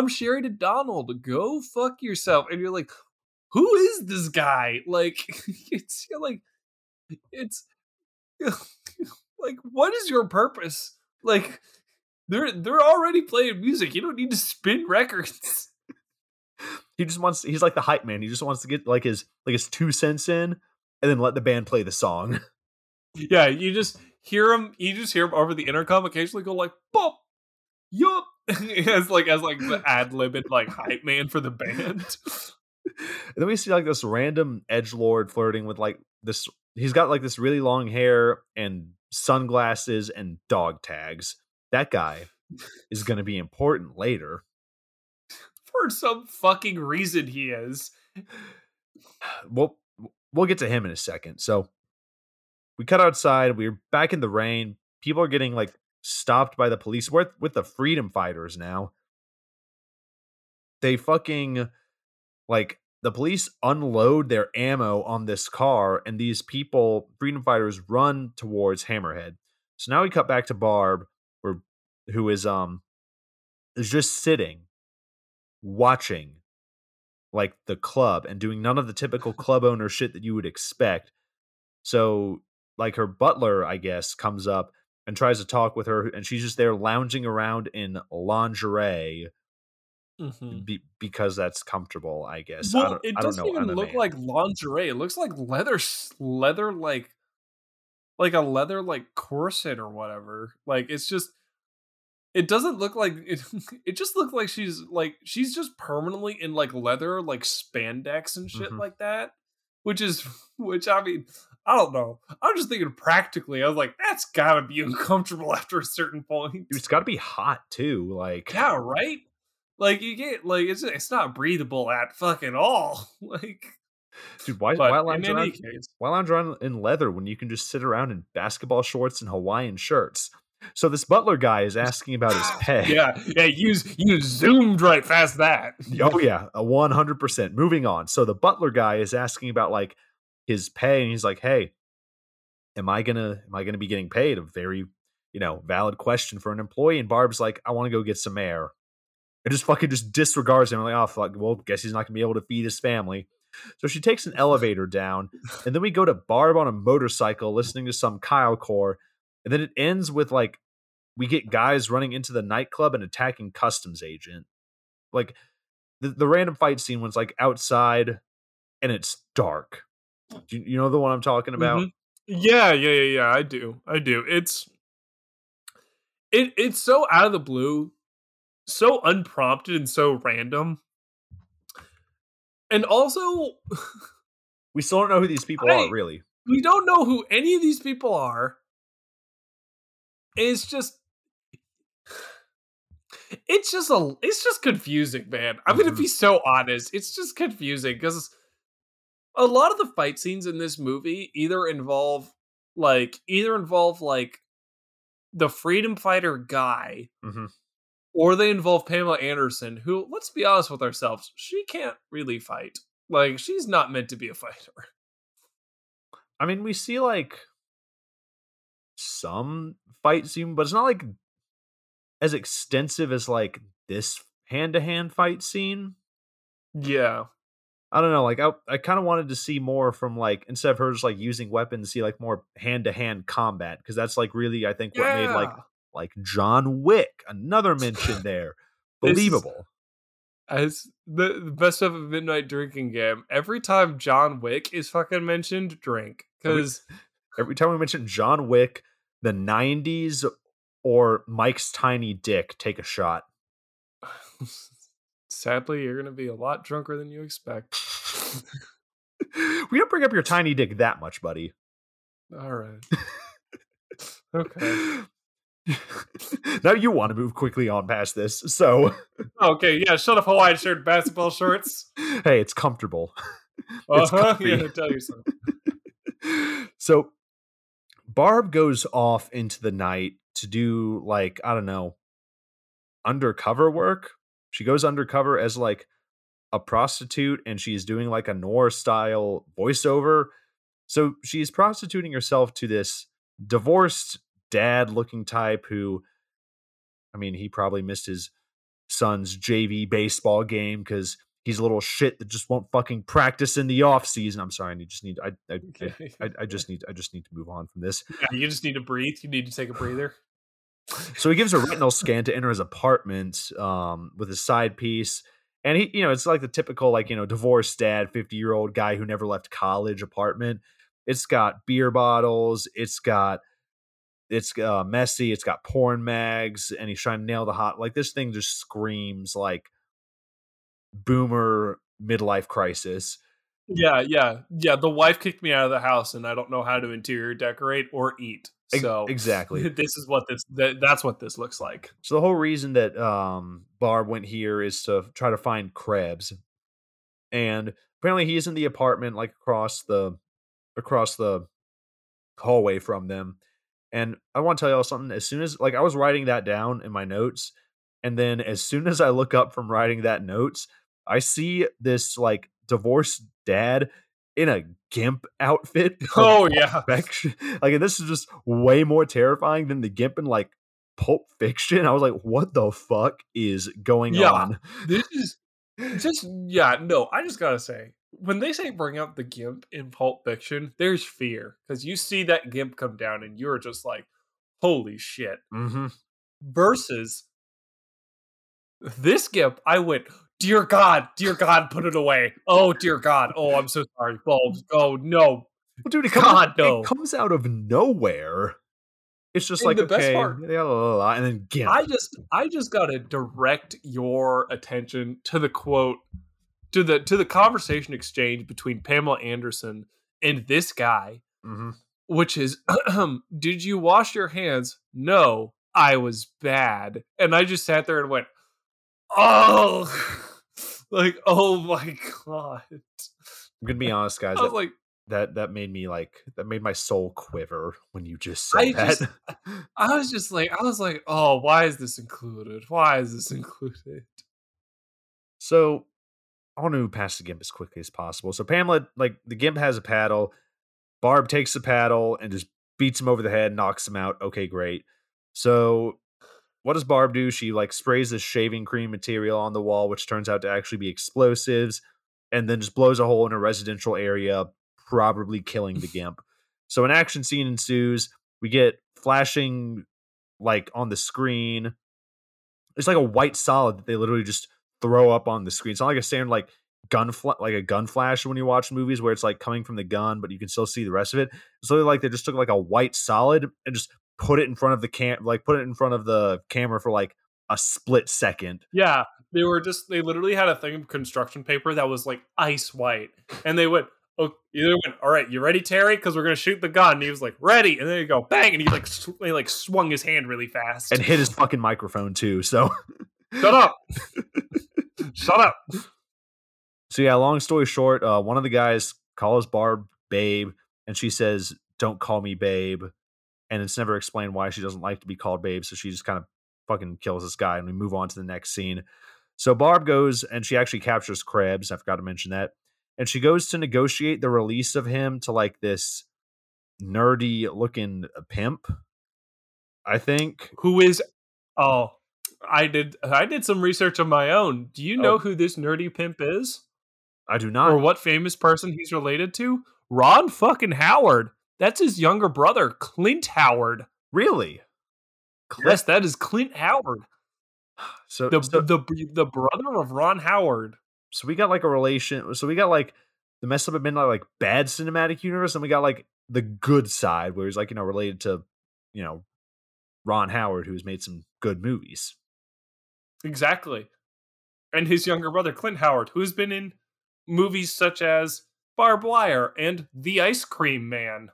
Sherry to Donald, go fuck yourself. And you're like, who is this guy? Like, what is your purpose? Like, they're already playing music. You don't need to spin records. He's like the hype man. He just wants to get his 2 cents in and then let the band play the song. Yeah, you just hear him over the intercom occasionally go like bop yup as the ad-libbed like hype man for the band. And then we see like this random edgelord flirting with like this, he's got like this really long hair and sunglasses and dog tags. That guy is gonna be important later. For some fucking reason he is. We'll get to him in a second. So we cut outside. We're back in the rain. People are getting like stopped by the police. We're with the freedom fighters now. They fucking like the police unload their ammo on this car and these people, freedom fighters, run towards Hammerhead. So now we cut back to Barb who is just sitting watching like the club and doing none of the typical club owner shit that you would expect. So like her butler, I guess, comes up and tries to talk with her, and she's just there lounging around in lingerie because that's comforable, I guess. Well, it doesn't even look like lingerie. It looks like leather like like a leather like corset or whatever. Like, it's just, it doesn't look like it. It just looked like she's just permanently in like leather, like spandex and shit like that. Which I mean, I don't know. I'm just thinking practically. I was like, that's gotta be uncomfortable after a certain point. It's gotta be hot too. Like, yeah, right. Like, you get like it's not breathable at fucking all. Like, dude, why lounge around in leather when you can just sit around in basketball shorts and Hawaiian shirts? So this butler guy is asking about his pay. Yeah, you zoomed right past that. Oh yeah, 100%. Moving on. So the butler guy is asking about like his pay, and he's like, "Hey, am I gonna be getting paid?" A very, valid question for an employee. And Barb's like, "I want to go get some air." It just fucking disregards him. I'm like, oh fuck, well, guess he's not gonna be able to feed his family. So she takes an elevator down, and then we go to Barb on a motorcycle listening to some Kylecore. And then it ends with, like, we get guys running into the nightclub and attacking customs agent. Like, the random fight scene was, like, outside, and it's dark. You know the one I'm talking about? Mm-hmm. Yeah, I do. It's so out of the blue, so unprompted, and so random. And also... we still don't know who these people are, really. We don't know who any of these people are. It's just confusing, man. I'm gonna be so honest. It's just confusing because a lot of the fight scenes in this movie either involve the freedom fighter guy, or they involve Pamela Anderson, who, let's be honest with ourselves, she can't really fight. Like, she's not meant to be a fighter. I mean, we see like some fight scene, but it's not like as extensive as like this hand-to-hand fight scene. Yeah, I don't know, like I kind of wanted to see more from, like, instead of her just like using weapons, see like more hand-to-hand combat, because that's like really I think what made like John Wick, another mention there, believable. As the Messed Up at Midnight drinking game, every time John Wick is fucking mentioned, drink, because every time we mention John Wick, the 90s, or Mike's Tiny Dick, take a shot. Sadly, you're going to be a lot drunker than you expect. We don't bring up your tiny dick that much, buddy. All right. Okay. Now you want to move quickly on past this, so... Okay, yeah, shut up, Hawaiian shirt, basketball shorts. Hey, it's comfortable. Uh-huh, yeah, tell yourself. So... Barb goes off into the night to do, like, I don't know, undercover work. She goes undercover as like a prostitute, and she's doing like a noir style voiceover. So she's prostituting herself to this divorced dad looking type who, I mean, he probably missed his son's JV baseball game because he's a little shit that just won't fucking practice in the off season. I'm sorry. I just need to move on from this. Yeah, you just need to breathe. You need to take a breather. So he gives her a retinal scan to enter his apartment with his side piece. And he, it's like the typical, like, divorced dad, 50-year-old guy who never left college apartment. It's got beer bottles. It's messy. It's got porn mags, and he's trying to nail the hot. Like, this thing just screams like boomer midlife crisis. Yeah, the wife kicked me out of the house and I don't know how to interior decorate or eat, so exactly this is what that's what this looks like. So the whole reason that Barb went here is to try to find Krebs, and apparently he's in the apartment like across the hallway from them. And I want to tell y'all something. As soon as, like, I was writing that down in my notes, and then as soon as I look up from writing that notes, I see this like divorced dad in a gimp outfit. Oh yeah. Like, this is just way more terrifying than the gimp in like Pulp Fiction. I was like, what the fuck is going on? This is just, I just gotta say, when they say bring up the gimp in Pulp Fiction, there's fear, because you see that gimp come down and you're just like, holy shit. Mm-hmm. Versus this gimp, I went, dear God, put it away. Oh, dear God. Oh, I'm so sorry. Oh, no. Well, dude, it comes out of nowhere. It's just like the best part. And then get I just gotta direct your attention to the quote, to the conversation exchange between Pamela Anderson and this guy, mm-hmm. which is, "Did you wash your hands? No, I was bad." And I just sat there and went, "Oh, like, oh my god." I'm gonna be honest, guys. I was like. That made my soul quiver when you just said that. I was like, oh, why is this included? So I want to move past the gimp as quickly as possible. So Pamela, like, the gimp has a paddle. Barb takes the paddle and just beats him over the head, knocks him out. Okay, great. So what does Barb do? She like sprays this shaving cream material on the wall, which turns out to actually be explosives, and then just blows a hole in a residential area, probably killing the gimp. So an action scene ensues. We get flashing, like, on the screen. It's like a white solid that they literally just throw up on the screen. It's not like a standard like gun flash when you watch movies where it's like coming from the gun, but you can still see the rest of it. It's literally like they just took like a white solid and just put it in front of the camera for like a split second. Yeah, they literally had a thing of construction paper that was like ice white, and they went. Oh, either went, "All right, you ready, Terry? Because we're gonna shoot the gun." And he was like, "Ready!" And then you go bang, and he swung his hand really fast and hit his fucking microphone too. So shut up. So yeah, long story short, one of the guys calls Barb babe, and she says, "Don't call me babe," and it's never explained why she doesn't like to be called babe. So she just kind of fucking kills this guy, and we move on to the next scene. So Barb goes and she actually captures Krebs. I forgot to mention that. And she goes to negotiate the release of him to like this nerdy looking pimp, I think. Who is? Oh, I did some research on my own. Do you know who this nerdy pimp is? I do not. Or what famous person he's related to? Ron fucking Howard. That's his younger brother, Clint Howard. Really? Yes, that is Clint Howard. So the brother of Ron Howard. So we got like a relation. So we got like the Messed Up at Midnight, like bad cinematic universe, and we got like the good side where he's like, you know, related to, you know, Ron Howard, who's made some good movies. Exactly. And his younger brother, Clint Howard, who's been in movies such as Barb Wire and The Ice Cream Man.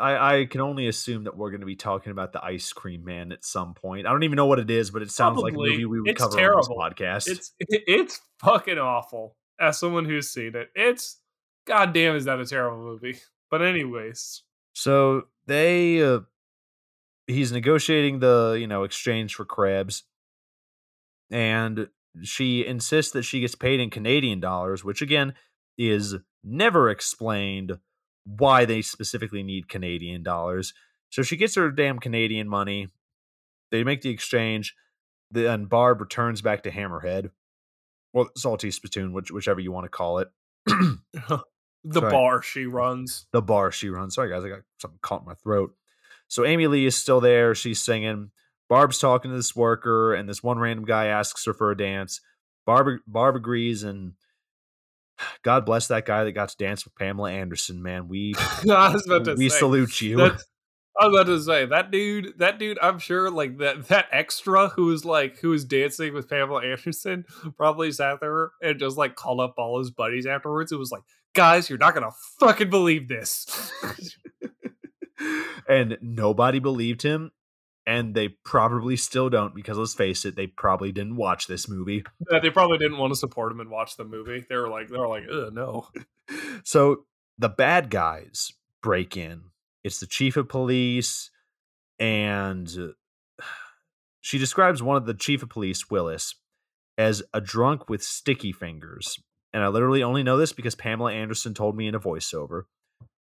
I can only assume that we're going to be talking about The Ice Cream Man at some point. I don't even know what it is, but it sounds like a movie we would cover on this podcast. It's fucking awful. As someone who's seen it, it's goddamn is that a terrible movie. But anyways, so they he's negotiating the, you know, exchange for Krebs, and she insists that she gets paid in Canadian dollars, which again is never explained. Why they specifically need Canadian dollars. So she gets her damn Canadian money. They make the exchange. Then Barb returns back to Hammerhead. Well, Salty Spittoon, whichever you want to call it. The bar she runs. Sorry, guys. I got something caught in my throat. So Amy Lee is still there. She's singing. Barb's talking to this worker, and this one random guy asks her for a dance. Barb agrees, and God bless that guy that got to dance with Pamela Anderson, man. We salute you. I was about to say that dude, I'm sure like that extra who was dancing with Pamela Anderson probably sat there and just like called up all his buddies afterwards. It was like, "Guys, you're not going to fucking believe this." And nobody believed him. And they probably still don't, because let's face it, they probably didn't watch this movie. Yeah, they probably didn't want to support him and watch the movie. They were like, "Ugh, no." So the bad guys break in. It's the chief of police, and she describes one of the chief of police, Willis, as a drunk with sticky fingers. And I literally only know this because Pamela Anderson told me in a voiceover.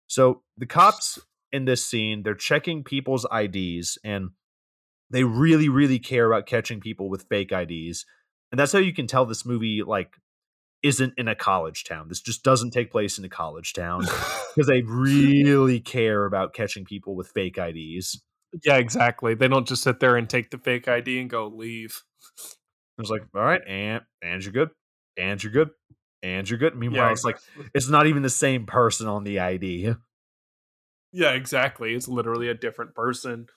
So the cops in this scene, they're checking people's IDs, and they really, really care about catching people with fake IDs. And that's how you can tell this movie, like, isn't in a college town. This just doesn't take place in a college town, because they really care about catching people with fake IDs. Yeah, exactly. They don't just sit there and take the fake ID and go leave. I was like, "All right, and you're good. Andrew Good. Meanwhile, yeah, exactly. It's like, it's not even the same person on the ID. Yeah, exactly. It's literally a different person.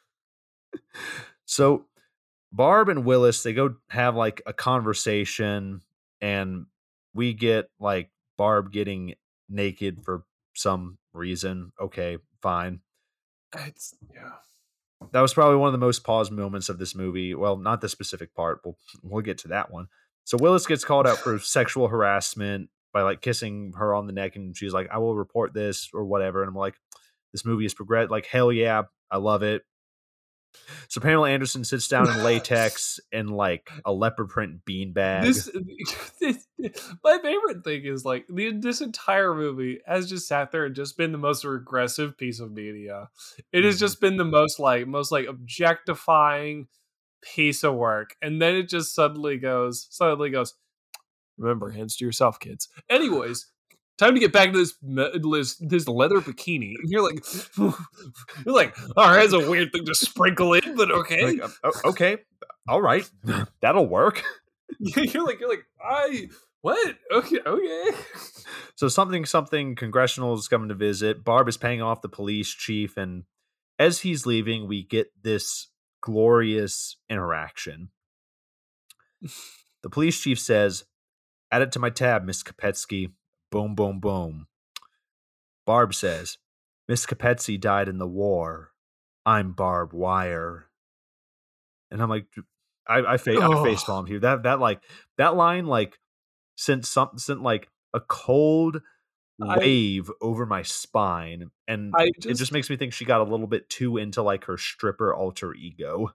So Barb and Willis, they go have like a conversation, and we get like Barb getting naked for some reason. Okay, fine. It's, yeah. That was probably one of the most paused moments of this movie. Well, not the specific part, but we'll get to that one. So Willis gets called out for sexual harassment by like kissing her on the neck, and she's like, I will report this or whatever. And I'm like, this movie is progressed. Like, hell yeah, I love it. So Pamela Anderson sits down in latex and like a leopard print beanbag. My favorite thing is like this entire movie has just sat there and just been the most regressive piece of media. It has just been the most objectifying piece of work, and then it just suddenly goes. Remember, hands to yourself, kids. Anyways. Time to get back to this leather bikini. And you're like, all right, it's a weird thing to sprinkle in, but okay, like, okay, all right, that'll work. You're like, what? Okay. So something congressional is coming to visit. Barb is paying off the police chief, and as he's leaving, we get this glorious interaction. The police chief says, "Add it to my tab, Miss Kopetsky." Boom, boom, boom. Barb says, Miss Capezzi died in the war. I'm Barb Wire. And I'm like, I face palmed here. That line like sent a cold wave over my spine. And it just makes me think she got a little bit too into like her stripper alter ego.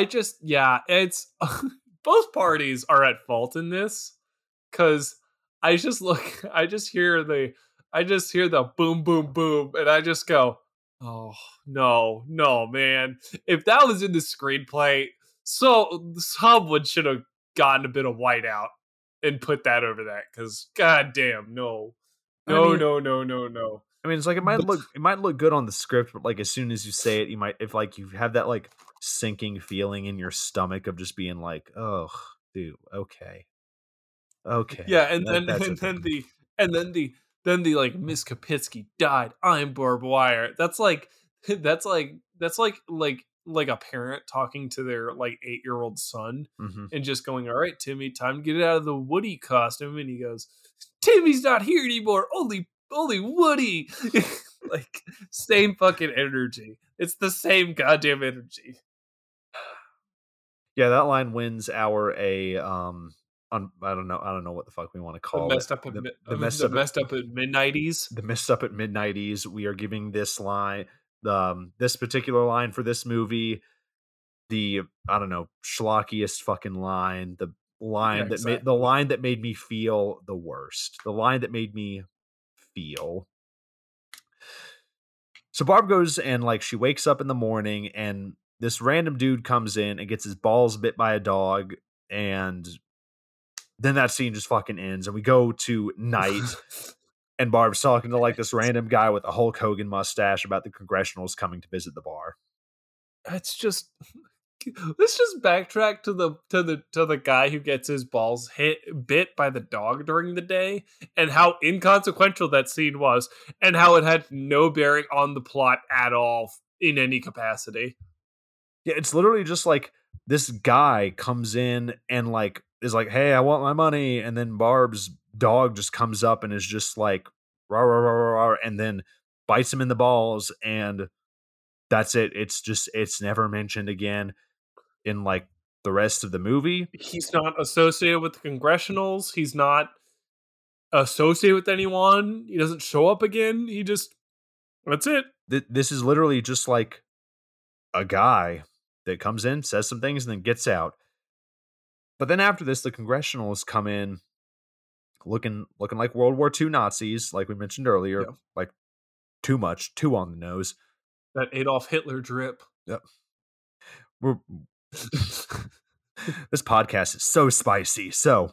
It's both parties are at fault in this, because I just hear the boom, boom, boom, and I just go, oh, no, man. If that was in the screenplay, so someone should have gotten a bit of whiteout and put that over that, because goddamn, no, I mean, no. I mean, it's like, it might look good on the script, but like, as soon as you say it, if you have that like sinking feeling in your stomach of just being like, oh, dude, okay. Okay. Yeah, and then the like Miss Kapitsky died. I'm Barb Wire. That's like a parent talking to their like 8-year-old son, mm-hmm. and just going, "All right, Timmy, time to get it out of the Woody costume." And he goes, "Timmy's not here anymore. Only Woody." Like, same fucking energy. It's the same goddamn energy. Yeah, that line wins our I don't know what the fuck we want to call it. The Messed Up at Midnighties. We are giving this line, this particular line for this movie, the, I don't know, schlockiest fucking line. The line that made me feel the worst. The line that made me feel. So Barb goes and like she wakes up in the morning, and this random dude comes in and gets his balls bit by a dog, and then that scene just fucking ends, and we go to night, and Barb's talking to like this random guy with a Hulk Hogan mustache about the congressionals coming to visit the bar. Let's just backtrack to the guy who gets his balls bit by the dog during the day, and how inconsequential that scene was, and how it had no bearing on the plot at all in any capacity. Yeah, it's literally just like this guy comes in and like is like, hey, I want my money. And then Barb's dog just comes up and is just like, rah, rah, rah, rah, rah, and then bites him in the balls. And that's it. It's never mentioned again in like the rest of the movie. He's not associated with the congressionals. He's not associated with anyone. He doesn't show up again. He just, that's it. This is literally just like a guy that comes in, says some things, and then gets out. But then after this, the congressionals come in looking like World War II Nazis, like we mentioned earlier, yeah. Like too on the nose. That Adolf Hitler drip. Yep. This podcast is so spicy. So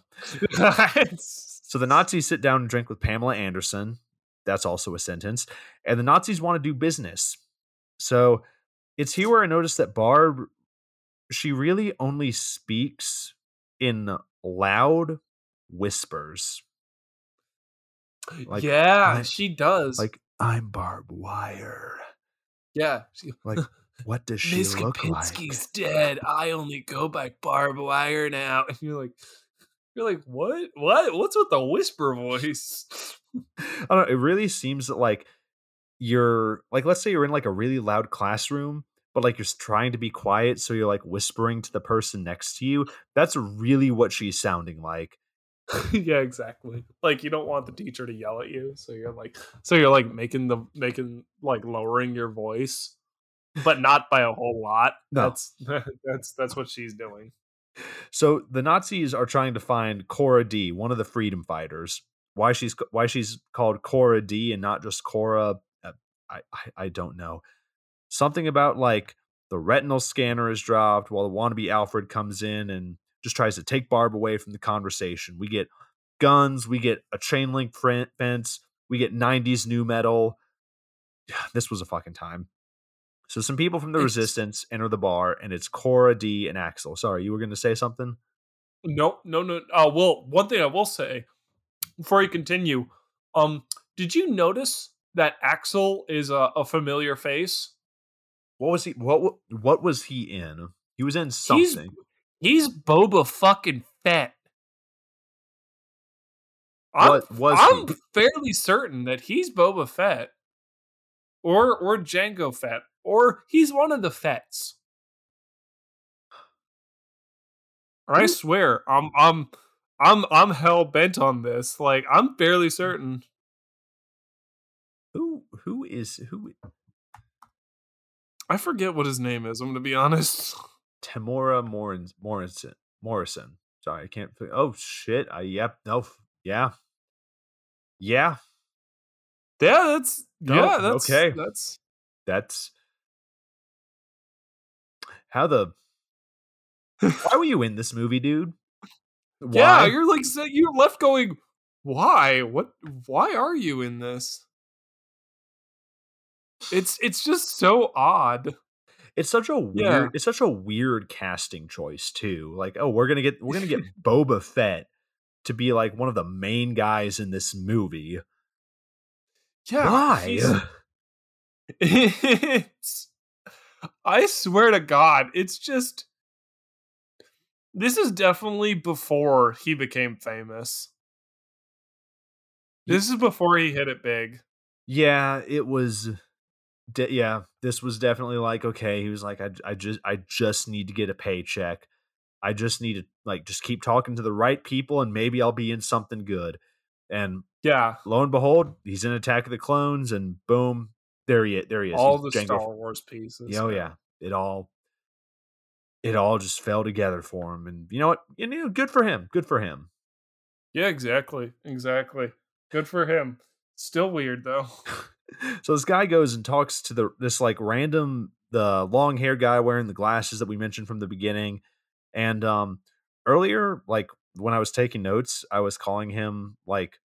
the Nazis sit down and drink with Pamela Anderson. That's also a sentence. And the Nazis want to do business. So it's here where I noticed that Barb, she really only speaks in loud whispers. Like, yeah, she does. Like, I'm Barb Wire. Yeah. Like, what does she look like? Ms. Kapinski's dead. I only go by Barb Wire now. And you're like, what? What's with the whisper voice? I don't know. It really seems that like you're like, let's say you're in like a really loud classroom, but like you're trying to be quiet. So you're like whispering to the person next to you. That's really what she's sounding like. Yeah, exactly. Like you don't want the teacher to yell at you. So you're like making lowering your voice, but not by a whole lot. No. That's what she's doing. So the Nazis are trying to find Cora D, one of the freedom fighters. Why she's called Cora D and not just Cora, I don't know. Something about like the retinal scanner is dropped while the wannabe Alfred comes in and just tries to take Barb away from the conversation. We get guns, we get a chain link fence, we get 90s new metal. This was a fucking time. So some people from the Resistance enter the bar, and it's Cora D and Axel. Sorry, you were going to say something? No. Well, one thing I will say before you continue, did you notice that Axel is a familiar face? What was he? What was he in? He was in something. He's Boba fucking Fett. I'm fairly certain that he's Boba Fett, or Jango Fett. Or he's one of the Fets. Or I swear, I'm hell bent on this. Like I'm fairly certain. Who is? I forget what his name is. I'm going to be honest. Tamora Morrison. Sorry, I can't. Oh shit! Yeah. That's okay. Why were you in this movie, dude? Why? Yeah, you're left going, why? What? Why are you in this? It's just so odd. It's such a weird casting choice too. Like, oh, we're gonna get Boba Fett to be like one of the main guys in this movie. Yeah, why? I swear to God, it's just... This is definitely before he became famous. This is before he hit it big. Yeah, it was... this was definitely like, okay, he was like, I just need to get a paycheck. I just need to like just keep talking to the right people and maybe I'll be in something good. And yeah, lo and behold, he's in Attack of the Clones and boom. There he is. All the Star Wars pieces. Oh yeah, it all just fell together for him, and you know what? Good for him. Yeah, exactly. Good for him. Still weird though. So this guy goes and talks to the long haired guy wearing the glasses that we mentioned from the beginning, and earlier, like when I was taking notes, I was calling him like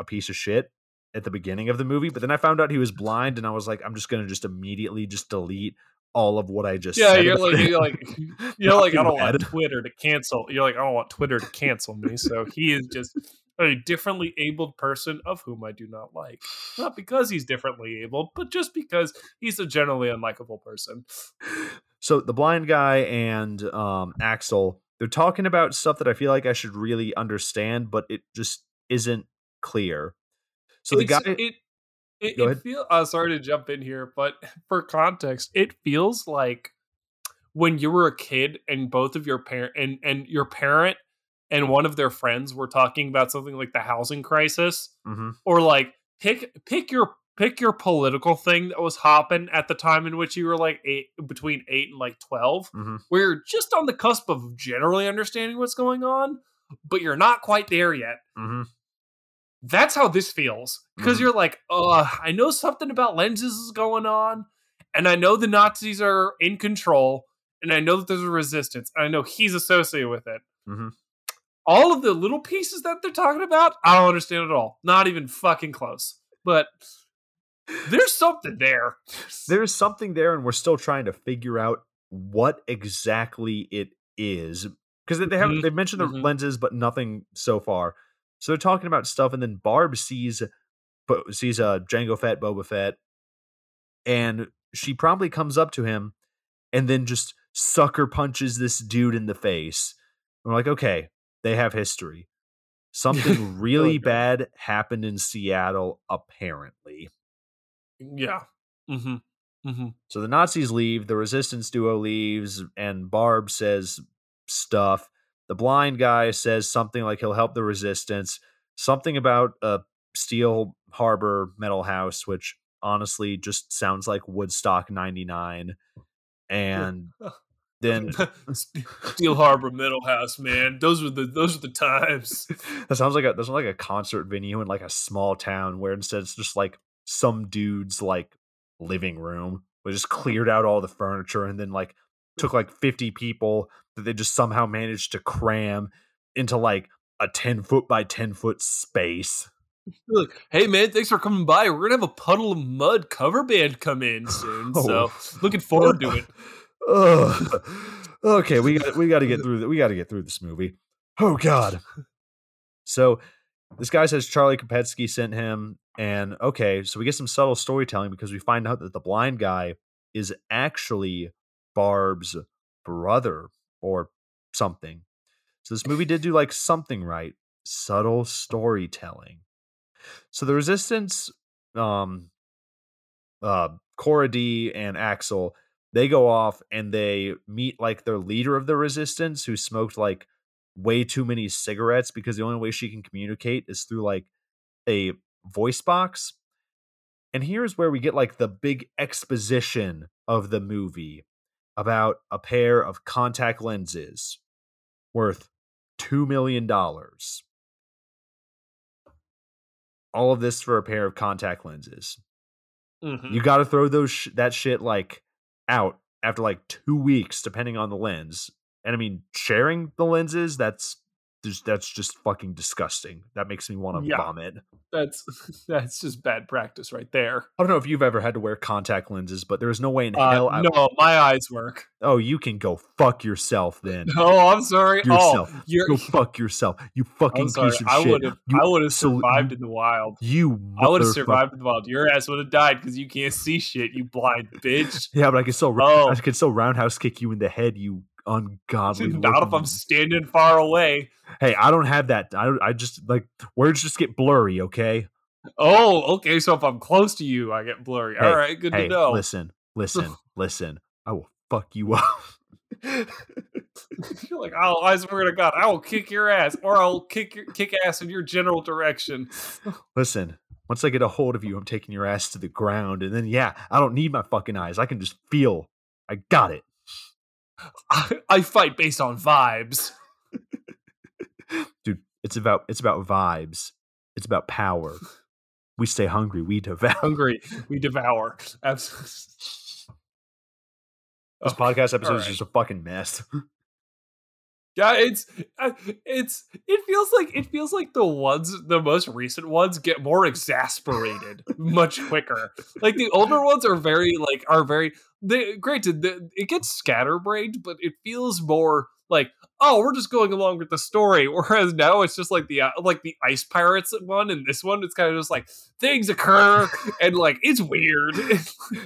a piece of shit at the beginning of the movie, but then I found out he was blind, and I was like, I'm just gonna just immediately just delete all of what I just said. You're like I don't want Twitter to cancel. You're like, I don't want Twitter to cancel me. So he is just a differently abled person of whom I do not like. Not because he's differently abled, but just because he's a generally unlikable person. So the blind guy and Axel, they're talking about stuff that I feel like I should really understand, but it just isn't clear. So the guy, sorry to jump in here, but for context, it feels like when you were a kid and both of your parent and your parent and one of their friends were talking about something like the housing crisis, mm-hmm. or like pick your political thing that was hopping at the time in which you were like between 8 and 12, mm-hmm. where you're just on the cusp of generally understanding what's going on, but you're not quite there yet. Mm-hmm. That's how this feels, because mm-hmm. you're like, I know something about lenses is going on, and I know the Nazis are in control, and I know that there's a resistance, and I know he's associated with it. Mm-hmm. All of the little pieces that they're talking about, I don't understand at all. Not even fucking close. But there's something there. There's something there, and we're still trying to figure out what exactly it is, because they mentioned the mm-hmm. lenses, but nothing so far. So they're talking about stuff, and then Barb sees Jango Fett, Boba Fett, and she promptly comes up to him and then just sucker punches this dude in the face. And we're like, okay, they have history. Something really bad happened in Seattle, apparently. Yeah. Mm-hmm. Mm-hmm. So the Nazis leave, the resistance duo leaves, and Barb says stuff. The blind guy says something like he'll help the resistance. Something about a Steel Harbor metal house, which honestly just sounds like Woodstock 99. And then Steel Harbor metal house, man. Those were the times. That sounds like a concert venue in like a small town where instead it's just like some dude's like living room. We just cleared out all the furniture and then like took like 50 people that they just somehow managed to cram into like a 10-foot by 10-foot space. Look, hey man, thanks for coming by. We're gonna have a Puddle of Mud cover band come in soon, so looking forward to it. Okay, we got to get through this movie. Oh God! So this guy says Charlie Kopetsky sent him, and okay, so we get some subtle storytelling because we find out that the blind guy is actually Barb's brother or something. So this movie did do like something right, subtle storytelling. So the resistance, Cora D and Axel, they go off and they meet like their leader of the resistance who smoked like way too many cigarettes because the only way she can communicate is through like a voice box. And here's where we get like the big exposition of the movie about a pair of contact lenses worth $2 million. All of this for a pair of contact lenses. Mm-hmm. You got to throw those that shit like out after like 2 weeks, depending on the lens. And I mean, sharing the lenses, that's just fucking disgusting. That makes me want to vomit. That's just bad practice right there. I don't know if you've ever had to wear contact lenses, but there is no way in hell. No, my eyes work. Oh, you can go fuck yourself then. No, I'm sorry. Go fuck yourself. You fucking piece of shit. I would have survived in the wild. I would have survived in the wild. Your ass would have died because you can't see shit, you blind bitch. Yeah, but I could still roundhouse kick you in the head, you ungodly. Not if I'm standing far away. Hey, I don't have that. I just like words just get blurry. Okay. Oh, okay. So if I'm close to you, I get blurry. All right. Good to know. Listen. I will fuck you up. You're like, I swear to God, I will kick your ass, or I'll kick ass in your general direction. Listen. Once I get a hold of you, I'm taking your ass to the ground, and then I don't need my fucking eyes. I can just feel. I got it. I fight based on vibes. Dude, it's about vibes. It's about power. We stay hungry, we devour. Absolutely. This podcast episode is just a fucking mess. Yeah, it feels like the most recent ones get more exasperated much quicker. Like the older ones it gets scatterbrained, but it feels more like, oh, we're just going along with the story. Whereas now it's just like the Ice Pirates one, and this one it's kind of just like things occur and like it's weird.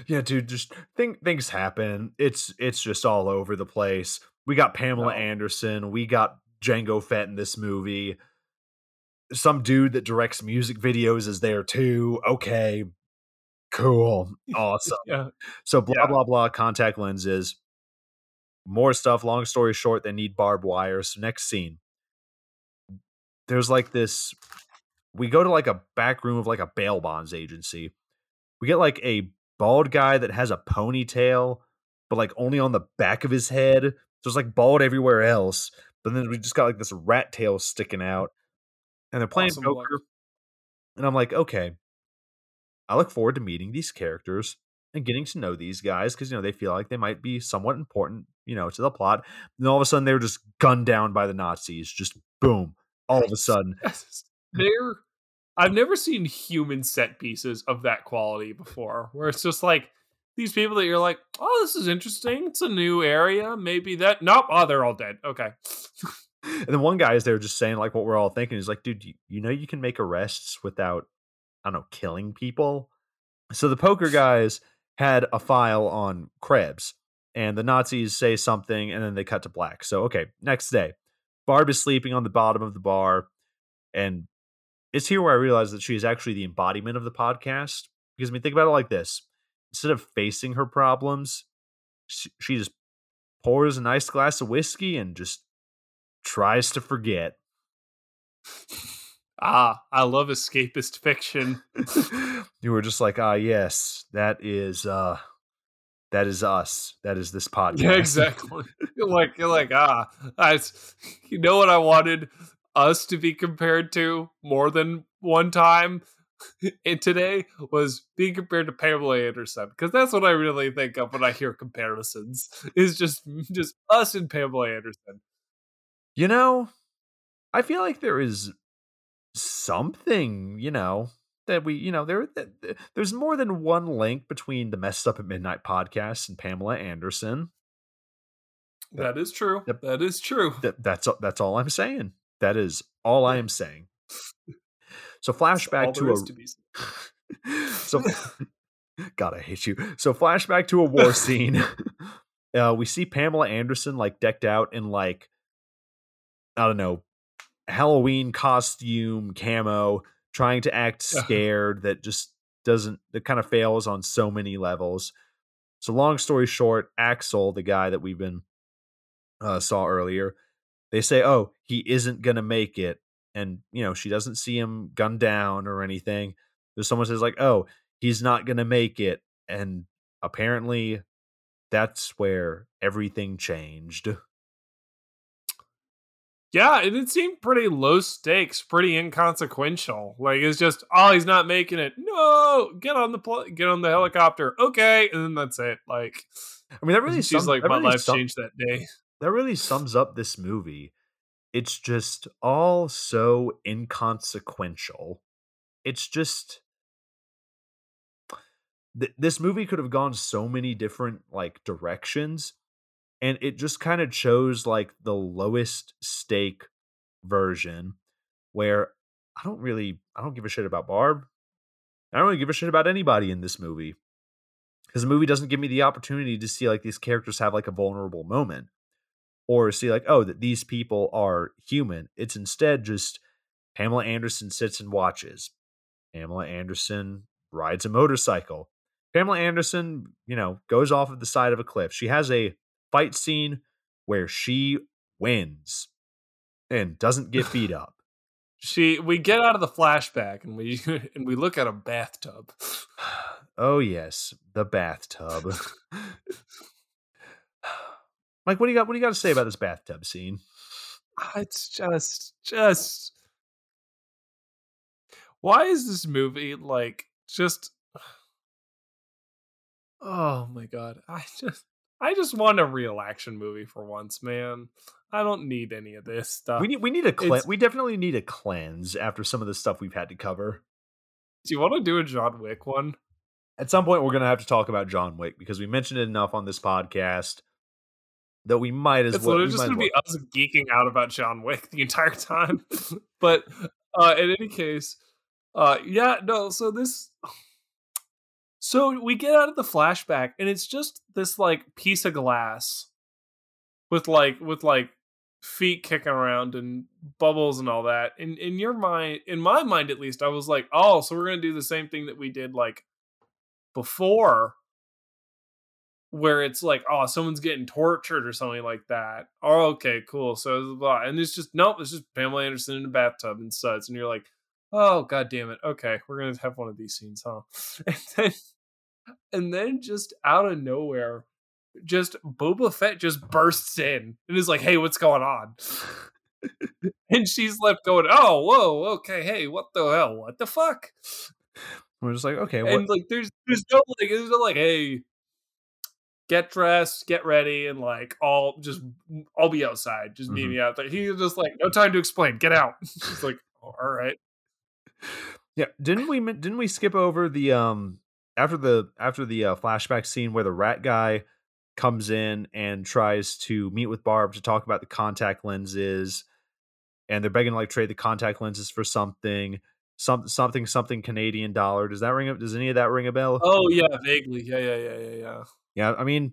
Yeah, dude, just things happen. It's just all over the place. We got Pamela Anderson. We got Jango Fett in this movie. Some dude that directs music videos is there too. Okay. Cool. Awesome. Yeah. So blah, blah, blah. Contact lenses. More stuff. Long story short, they need barbed wire. So next scene. There's like this. We go to like a back room of like a bail bonds agency. We get like a bald guy that has a ponytail, but like only on the back of his head. So it's like bald everywhere else, but then we just got like this rat tail sticking out, and they're playing poker. Awesome. And I'm like, okay, I look forward to meeting these characters and getting to know these guys because, you know, they feel like they might be somewhat important, you know, to the plot. And all of a sudden, they were just gunned down by the Nazis. Just boom, all of a sudden. I've never seen human set pieces of that quality before, where it's just like, these people that you're like, oh, this is interesting. It's a new area. Maybe that. Nope. Oh, they're all dead. Okay. And then one guy is there just saying like what we're all thinking. He's like, dude, you know you can make arrests without, I don't know, killing people. So the poker guys had a file on Krebs, and the Nazis say something, and then they cut to black. So, okay, next day, Barb is sleeping on the bottom of the bar, and it's here where I realize that she is actually the embodiment of the podcast. Because, I mean, think about it like this. Instead of facing her problems, she just pours a nice glass of whiskey and just tries to forget. Ah, I love escapist fiction. You were just like, ah, yes, that is us. That is this podcast. Yeah, exactly. You're like, ah, you know what I wanted us to be compared to more than one time? And today was being compared to Pamela Anderson, because that's what I really think of when I hear comparisons, is just us and Pamela Anderson. You know, I feel like there is something, you know, that we, you know, there's more than one link between the Messed Up at Midnight podcast and Pamela Anderson. That is true. That is true. That's all I'm saying. That is all I am saying. So flashback God, I hate you. So flashback to a war scene. We see Pamela Anderson like decked out in like, I don't know, Halloween costume camo, trying to act scared. That just doesn't. That kind of fails on so many levels. So long story short, Axel, the guy that we've been saw earlier, they say, "Oh, he isn't gonna make it." And, you know, she doesn't see him gunned down or anything. There's someone says like, oh, he's not going to make it. And apparently that's where everything changed. Yeah. And it seemed pretty low stakes, pretty inconsequential. Like, it's just, oh, he's not making it. No, get on the helicopter. Okay. And then that's it. Like, I mean, that really, she's like, my life changed that day. That really sums up this movie. It's just all so inconsequential. It's just this movie could have gone so many different like directions, and it just kind of chose like the lowest stake version where I don't give a shit about Barb. I don't really give a shit about anybody in this movie, because the movie doesn't give me the opportunity to see like these characters have like a vulnerable moment. Or see like, oh, that these people are human. It's instead just Pamela Anderson sits and watches. Pamela Anderson rides a motorcycle. Pamela Anderson, you know, goes off of the side of a cliff. She has a fight scene where she wins and doesn't get beat up. We get out of the flashback and we look at a bathtub. Oh yes, the bathtub. Mike, what do you got to say about this bathtub scene? It's just why is this movie like just, oh my God. I just want a real action movie for once, man. I don't need any of this stuff. We need a cleanse. We definitely need a cleanse after some of the stuff we've had to cover. Do you want to do a John Wick one? At some point we're going to have to talk about John Wick, because we mentioned it enough on this podcast. Though we might as well. It's just going to be us geeking out about John Wick the entire time. But in any case, yeah, no. So we get out of the flashback, and it's just this like piece of glass with like feet kicking around and bubbles and all that. And in your mind, in my mind at least, I was like, oh, so we're going to do the same thing that we did like before. Where it's like, oh, someone's getting tortured or something like that. Oh, okay, cool. So, blah. And it's just, nope, it's just Pamela Anderson in a bathtub and suds. And you're like, oh, God damn it. Okay, we're going to have one of these scenes, huh? And then just out of nowhere, just Boba Fett just bursts in and is like, hey, what's going on? And she's left going, oh, whoa, okay, hey, what the hell? What the fuck? We're just like, okay. And like, there's no like, hey, get dressed, get ready, and like I'll be outside. Just meet me out there. He's just like, no time to explain. Get out. She's like, oh, all right. Yeah. Didn't we skip over the after the flashback scene where the rat guy comes in and tries to meet with Barb to talk about the contact lenses and they're begging to like trade the contact lenses for something Canadian dollar. Does that ring up? Does any of that ring a bell? Oh yeah, vaguely. Yeah. Yeah, I mean,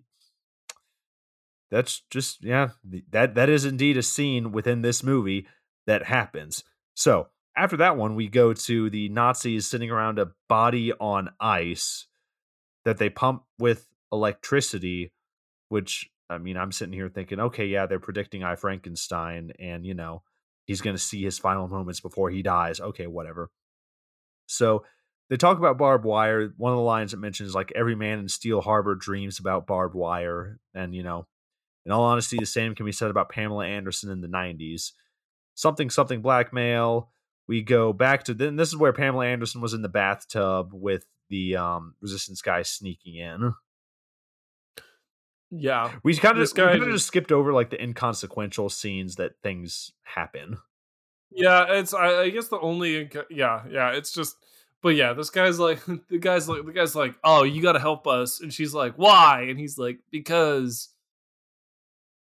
that's just that is indeed a scene within this movie that happens. So after that one, we go to the Nazis sitting around a body on ice that they pump with electricity, which, I mean, I'm sitting here thinking, okay, yeah, they're predicting I, Frankenstein, and, you know, he's going to see his final moments before he dies. Okay, whatever. So they talk about barbed wire. One of the lines it mentions, like, every man in Steel Harbor dreams about barbed wire. And, you know, in all honesty, the same can be said about Pamela Anderson in the 90s. Something blackmail. We go back to then. This is where Pamela Anderson was in the bathtub with the resistance guy sneaking in. Yeah, we kind of just skipped over like the inconsequential scenes that things happen. Yeah, it's I guess the only it's just, but yeah, this guy's like the guy's like, oh, you got to help us, and she's like, why? And he's like, because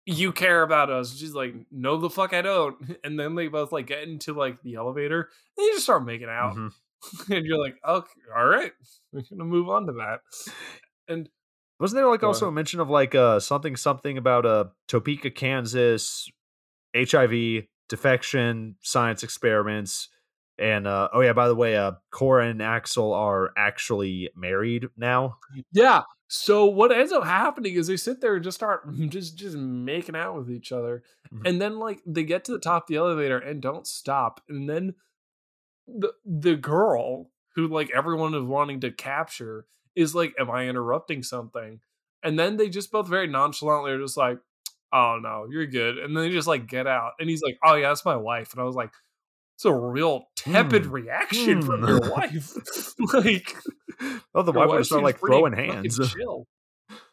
you care about us. And she's like, no, the fuck I don't. And then they both like get into like the elevator and they just start making out, mm-hmm. and you're like, okay, all right, we're gonna move on to that. And wasn't there like also a mention of like something about Topeka, Kansas, HIV, defection, science experiments, and by the way, Cora and Axel are actually married now. Yeah. So what ends up happening is they sit there and just start just making out with each other, mm-hmm. and then like they get to the top of the elevator and don't stop, and then the girl who like everyone is wanting to capture is like, am I interrupting something? And then they just both very nonchalantly are just like, oh no, you're good. And then they just like get out. And he's like, oh yeah, that's my wife. And I was like, it's a real tepid reaction from your wife. Like, oh, the wife would start like throwing hands. Chill.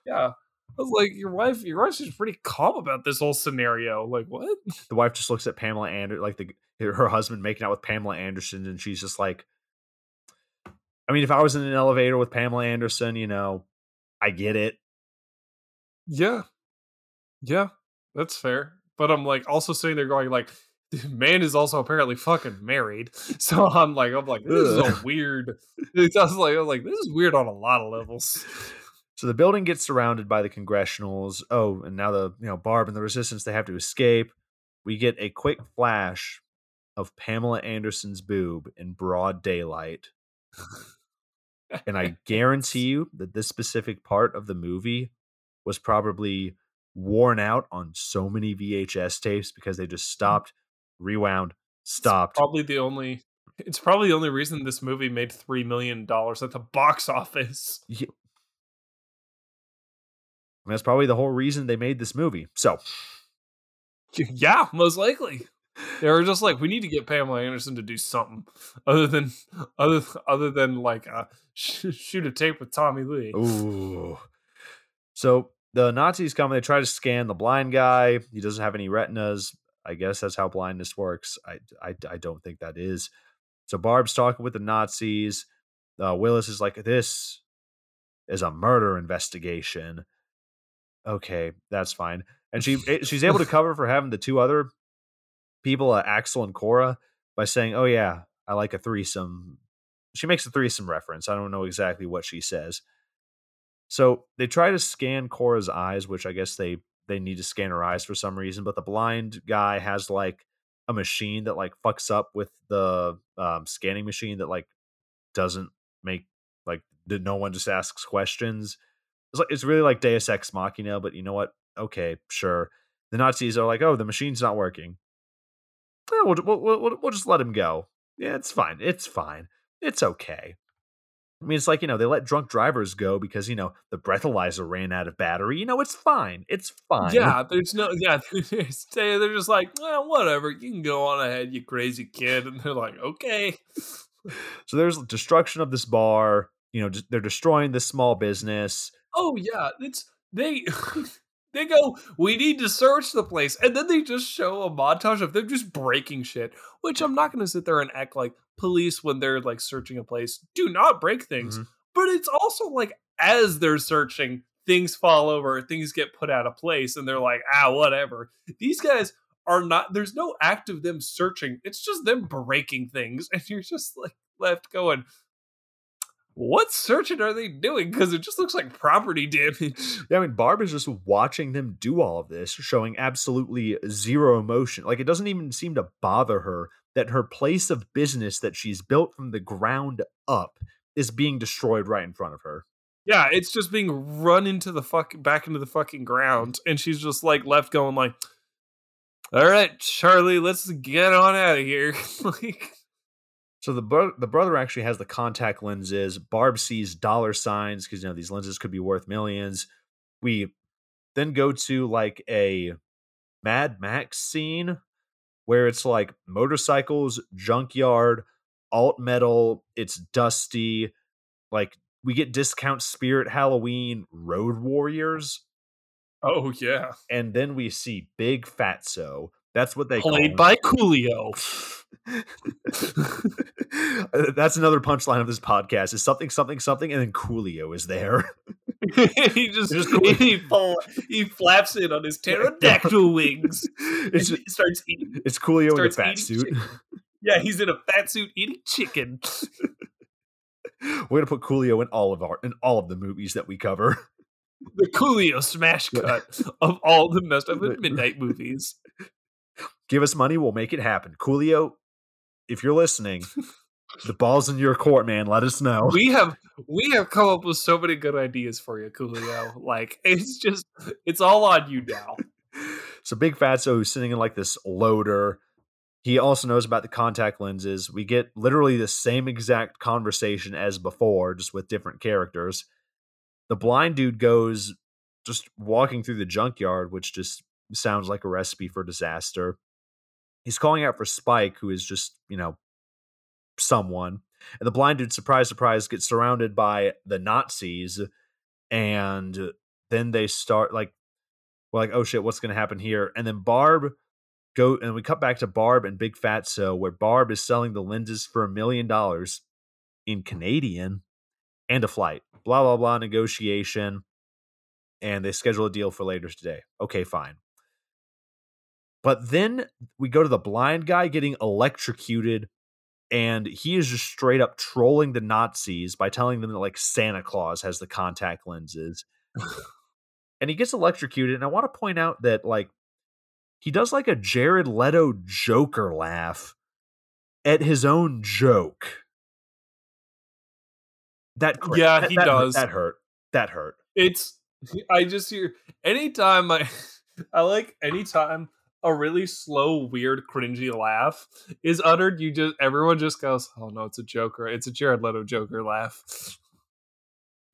Yeah. I was like, your wife seems pretty calm about this whole scenario. Like, what? The wife just looks at Pamela Anderson, like her husband making out with Pamela Anderson, and she's just like, I mean, if I was in an elevator with Pamela Anderson, you know, I get it. Yeah, that's fair. But I'm like also sitting there going like, the man is also apparently fucking married. So I'm like, this is a weird. I was like, this is weird on a lot of levels. So the building gets surrounded by the Congressionals. Oh, and now Barb and the Resistance, they have to escape. We get a quick flash of Pamela Anderson's boob in broad daylight. And I guarantee you that this specific part of the movie was probably worn out on so many VHS tapes because they just stopped, rewound, stopped. It's probably the only reason this movie made $3 million at the box office. Yeah. And that's probably the whole reason they made this movie. So, yeah, most likely. They were just like, we need to get Pamela Anderson to do something other than like shoot a tape with Tommy Lee. Ooh. So the Nazis come and they try to scan the blind guy. He doesn't have any retinas. I guess that's how blindness works. I don't think that is. So Barb's talking with the Nazis. Willis is like, this is a murder investigation. Okay, that's fine. And she's able to cover for having the two other people, Axel and Cora, by saying, oh yeah, I like a threesome. She makes a threesome reference. I don't know exactly what she says. So they try to scan Cora's eyes, which I guess they need to scan her eyes for some reason, but the blind guy has like a machine that like fucks up with the scanning machine that like doesn't make like no one just asks questions. It's really like Deus Ex Machina, but you know what? Okay, sure. The Nazis are like, oh, the machine's not working. Yeah, we'll just let him go. Yeah, it's fine. It's okay. I mean, it's like, you know, they let drunk drivers go because, you know, the breathalyzer ran out of battery. You know, it's fine. Yeah, they're just like, well, whatever, you can go on ahead, you crazy kid. And they're like, okay. So there's destruction of this bar. You know, they're destroying this small business. Oh, yeah, they... They go, we need to search the place. And then they just show a montage of them just breaking shit, which I'm not going to sit there and act like police when they're like searching a place do not break things. Mm-hmm. But it's also like, as they're searching, things fall over, things get put out of place, and they're like, ah, whatever. These guys are not, there's no act of them searching. It's just them breaking things. And you're just like left going, what searching are they doing? Because it just looks like property damage. Yeah, I mean, Barb is just watching them do all of this, showing absolutely zero emotion. Like, it doesn't even seem to bother her that her place of business that she's built from the ground up is being destroyed right in front of her. Yeah, it's just being run into the back into the fucking ground. And she's just like left going like, all right, Charlie, let's get on out of here. Like... So the brother actually has the contact lenses. Barb sees dollar signs because, you know, these lenses could be worth millions. We then go to like a Mad Max scene where it's like motorcycles, junkyard, alt metal. It's dusty. Like we get Discount Spirit Halloween, Road Warriors. Oh, yeah. And then we see Big Fatso. That's what they played by Coolio. That's another punchline of this podcast is something, something, something. And then Coolio is there. he flaps it on his pterodactyl wings. And he starts eating. It's Coolio in a fat suit. Chicken. Yeah, he's in a fat suit eating chicken. We're going to put Coolio in all of the movies that we cover. The Coolio smash cut of all the Messed Up at Midnight movies. Give us money, we'll make it happen. Coolio, if you're listening, the ball's in your court, man. Let us know. We have come up with so many good ideas for you, Coolio. Like, it's all on you now. So Big Fatso, who's sitting in like this loader, he also knows about the contact lenses. We get literally the same exact conversation as before, just with different characters. The blind dude goes just walking through the junkyard, which just sounds like a recipe for disaster. He's calling out for Spike, who is just, you know, someone. And the blind dude, surprise, surprise, gets surrounded by the Nazis. And then they start like, we're like, oh shit, what's going to happen here? And then we cut back to Barb and Big Fatso, where Barb is selling the lenses for $1 million in Canadian and a flight. Blah, blah, blah, negotiation. And they schedule a deal for later today. Okay, fine. But then we go to the blind guy getting electrocuted, and he is just straight up trolling the Nazis by telling them that like Santa Claus has the contact lenses. And he gets electrocuted. And I want to point out that like he does like a Jared Leto Joker laugh at his own joke. That does. That hurt. I just hear anytime a really slow, weird, cringy laugh is uttered, everyone just goes, oh no, it's a Joker. It's a Jared Leto Joker laugh.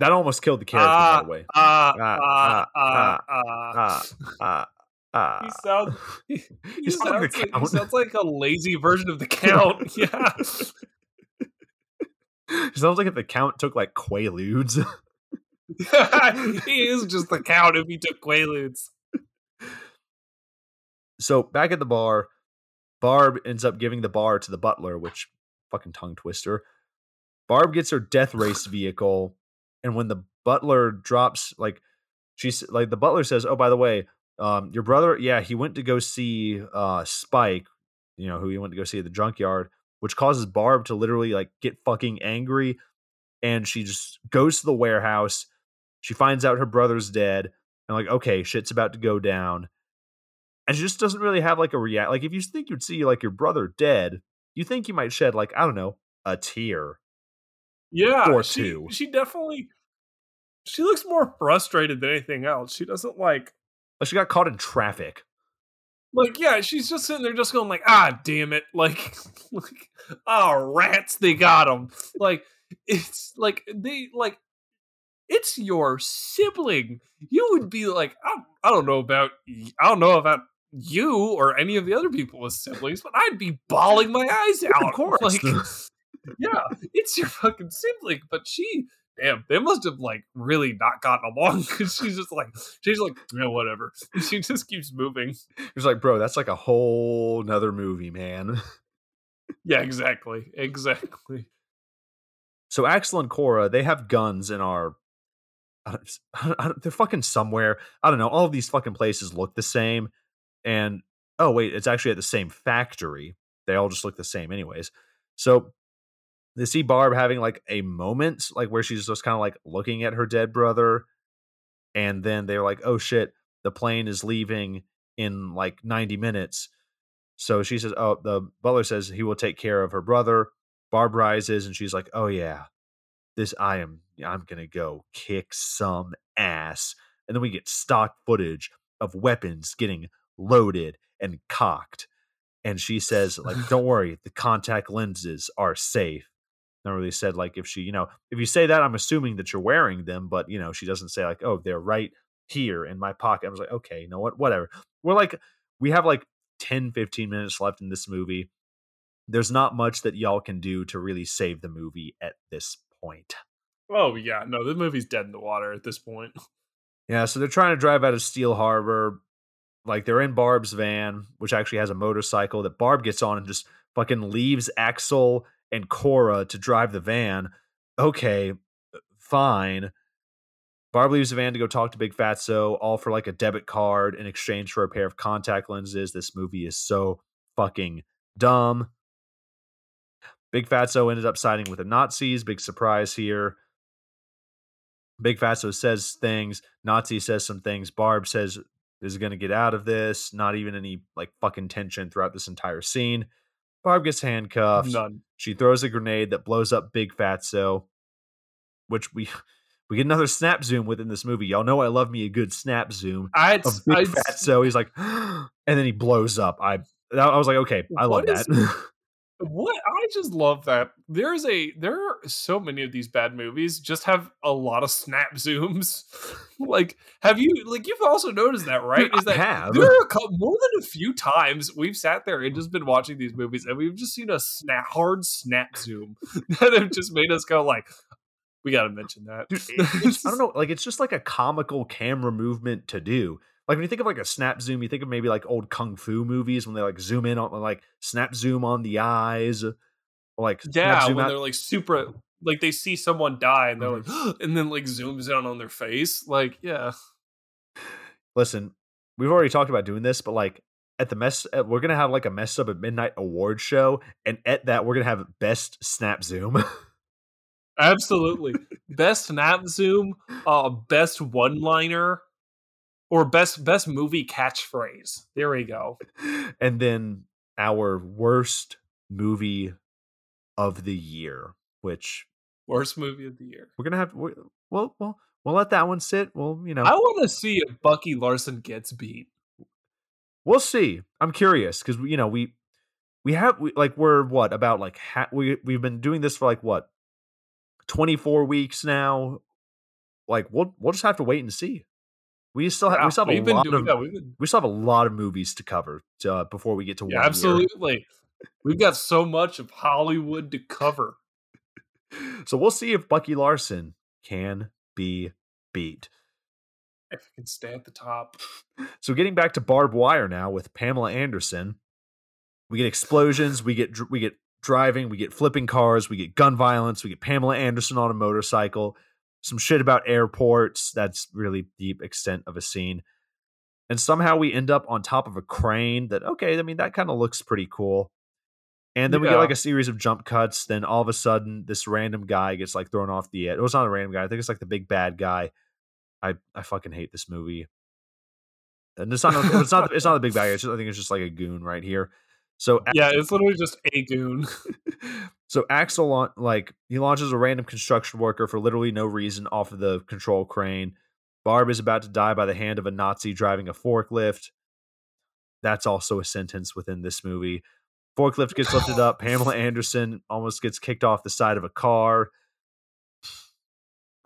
That almost killed the character, by the way. He sounds like a lazy version of the Count. Yeah. He sounds like if the Count took like Quaaludes. He is just the Count if he took Quaaludes. So back at the bar, Barb ends up giving the bar to the butler, which fucking tongue twister. Barb gets her death race vehicle, and when the butler drops, like she's like the butler says, "Oh, by the way, your brother, yeah, he went to go see Spike, you know, who he went to go see at the junkyard," which causes Barb to literally like get fucking angry, and she just goes to the warehouse. She finds out her brother's dead, and like, okay, shit's about to go down. And she just doesn't really have like a react. Like, if you think you'd see like your brother dead, you think you might shed like, I don't know, a tear. Yeah, or two. She definitely. She looks more frustrated than anything else. She doesn't like. Like she got caught in traffic. Like, yeah, she's just sitting there just going like, ah, damn it. Like, ah, oh, rats, they got him. Like, it's like they like. It's your sibling. You would be like, I don't know about you or any of the other people with siblings, but I'd be bawling my eyes out. Of course. Like, yeah, it's your fucking sibling. But they must have like really not gotten along because she's like, yeah, whatever. And she just keeps moving. It's like, bro, that's like a whole nother movie, man. Yeah, exactly. Exactly. So Axel and Cora, they have guns and are. They're fucking somewhere. I don't know. All of these fucking places look the same. And oh, wait, it's actually at the same factory. They all just look the same anyways. So they see Barb having like a moment, like where she's just kind of like looking at her dead brother. And then they're like, oh shit, the plane is leaving in like 90 minutes. So she says, oh, the butler says he will take care of her brother. Barb rises and she's like, oh yeah, I'm going to go kick some ass. And then we get stock footage of weapons getting loaded and cocked. And she says, like, don't worry, the contact lenses are safe. Never really said, like, if she, you know, if you say that, I'm assuming that you're wearing them, but, you know, she doesn't say, like, oh, they're right here in my pocket. I was like, okay, you know what, whatever. We're like, we have like 10, 15 minutes left in this movie. There's not much that y'all can do to really save the movie at this point. Oh, yeah, no, the movie's dead in the water at this point. Yeah, so they're trying to drive out of Steel Harbor. Like, they're in Barb's van, which actually has a motorcycle that Barb gets on and just fucking leaves Axel and Cora to drive the van. Okay, fine. Barb leaves the van to go talk to Big Fatso, all for like a debit card in exchange for a pair of contact lenses. This movie is so fucking dumb. Big Fatso ended up siding with the Nazis. Big surprise here. Big Fatso says things. Nazi says some things. Barb says, this is going to get out of this. Not even any like fucking tension throughout this entire scene. Barb gets handcuffed. None. She throws a grenade that blows up Big Fatso, which we get another snap zoom within this movie. Y'all know I love me a good snap zoom of Big Fatso. He's like, and then he blows up. I was like, okay, I love that. What? I just love that. There are so many of these bad movies just have a lot of snap zooms. Like, you've also noticed that, right? Is that I have. There are more than a few times we've sat there and just been watching these movies and we've just seen a hard snap zoom that have just made us go like, we got to mention that. Dude, I don't know. Like, it's just like a comical camera movement to do. Like, when you think of, like, a snap zoom, you think of maybe, like, old kung fu movies when they, like, zoom in on, like, snap zoom on the eyes. Or, like, yeah, when out. They're, like, super, like, they see someone die and they're, like, and then, like, zooms down on their face. Like, yeah. Listen, we've already talked about doing this, but, like, we're going to have, like, a Messed Up at Midnight award show. And at that, we're going to have best snap zoom. Absolutely. Best snap zoom, best one-liner. Or best movie catchphrase. There we go. And then our worst movie of the year, which... Worst movie of the year. We're going to have... We'll let that one sit. Well, you know... I want to see if Bucky Larson gets beat. We'll see. I'm curious, because, you know, we've been doing this for, like, what? 24 weeks now? Like, we'll just have to wait and see. We still have a lot of movies to cover before we get to one. Absolutely. Year. We've got so much of Hollywood to cover. So we'll see if Bucky Larson can be beat. If he can stay at the top. So getting back to Barb Wire now with Pamela Anderson, we get explosions, we get driving, we get flipping cars, we get gun violence, we get Pamela Anderson on a motorcycle. Some shit about airports. That's really the extent of a scene. And somehow we end up on top of a crane that, okay, I mean, that kind of looks pretty cool. And then we get like a series of jump cuts. Then all of a sudden this random guy gets like thrown off the edge. It was not a random guy. I think it's like the big bad guy. I fucking hate this movie. And it's not the big bad guy. I think it's just like a goon right here. So yeah, it's literally just a goon. So Axel, like, he launches a random construction worker for literally no reason off of the control crane. Barb is about to die by the hand of a Nazi driving a forklift. That's also a sentence within this movie. Forklift gets lifted up. Pamela Anderson almost gets kicked off the side of a car.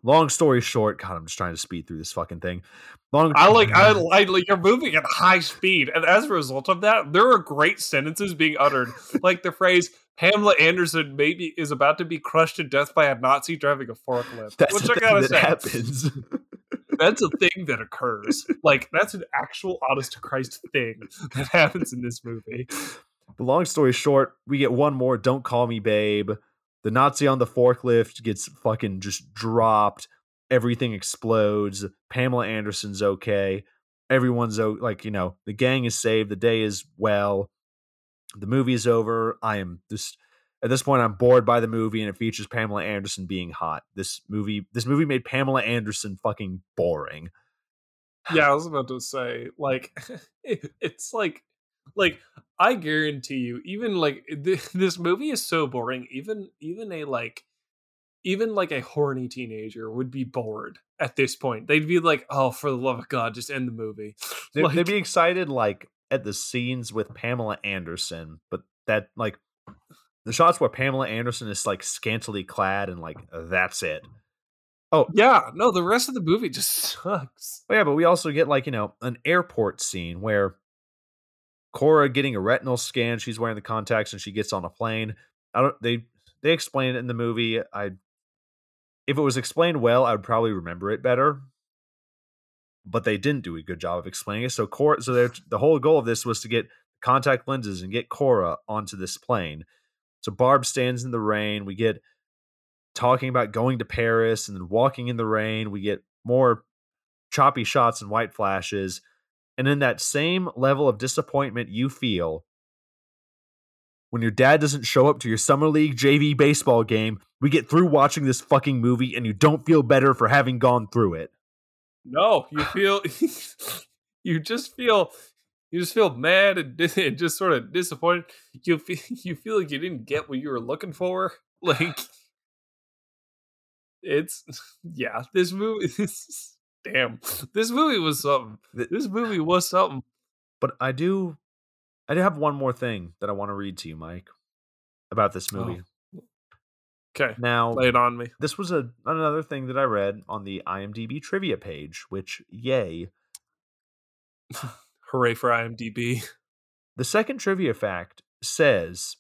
Long story short, God, I'm just trying to speed through this fucking thing. You're moving at high speed, and as a result of that, there are great sentences being uttered, like the phrase "Pamela Anderson maybe is about to be crushed to death by a Nazi driving a forklift." That's which I gotta say, happens. That's a thing that occurs. Like, that's an actual honest to Christ thing that happens in this movie. But long story short, we get one more "Don't Call Me Babe." The Nazi on the forklift gets fucking just dropped. Everything explodes. Pamela Anderson's okay. everyone's like, you know, the gang is saved. The day is well. The movie is over. At this point, I'm bored by the movie, and it features Pamela Anderson being hot. This movie made Pamela Anderson fucking boring. Yeah, I was about to say, like, it's like I guarantee you, even like this movie is so boring. Even a horny teenager would be bored at this point. They'd be like, "Oh, for the love of God, just end the movie." They'd be excited like at the scenes with Pamela Anderson, but that like. The shots where Pamela Anderson is like scantily clad and like, that's it. Oh yeah. No, the rest of the movie just sucks. Yeah. But we also get like, you know, an airport scene where Cora getting a retinal scan. She's wearing the contacts and she gets on a plane. They explain it in the movie. If it was explained well, I would probably remember it better, but they didn't do a good job of explaining it. So Cora, the whole goal of this was to get contact lenses and get Cora onto this plane. So Barb stands in the rain. We get talking about going to Paris and then walking in the rain. We get more choppy shots and white flashes. And in that same level of disappointment you feel when your dad doesn't show up to your summer league JV baseball game, we get through watching this fucking movie and you don't feel better for having gone through it. No, you feel, you just feel mad and just sort of disappointed. You feel like you didn't get what you were looking for. Like, it's, yeah, this movie was something. But I do have one more thing that I want to read to you, Mike, about this movie. Oh. Okay. Now, lay it on me. This was another thing that I read on the IMDb trivia page, which, yay. Hooray for IMDb. The second trivia fact says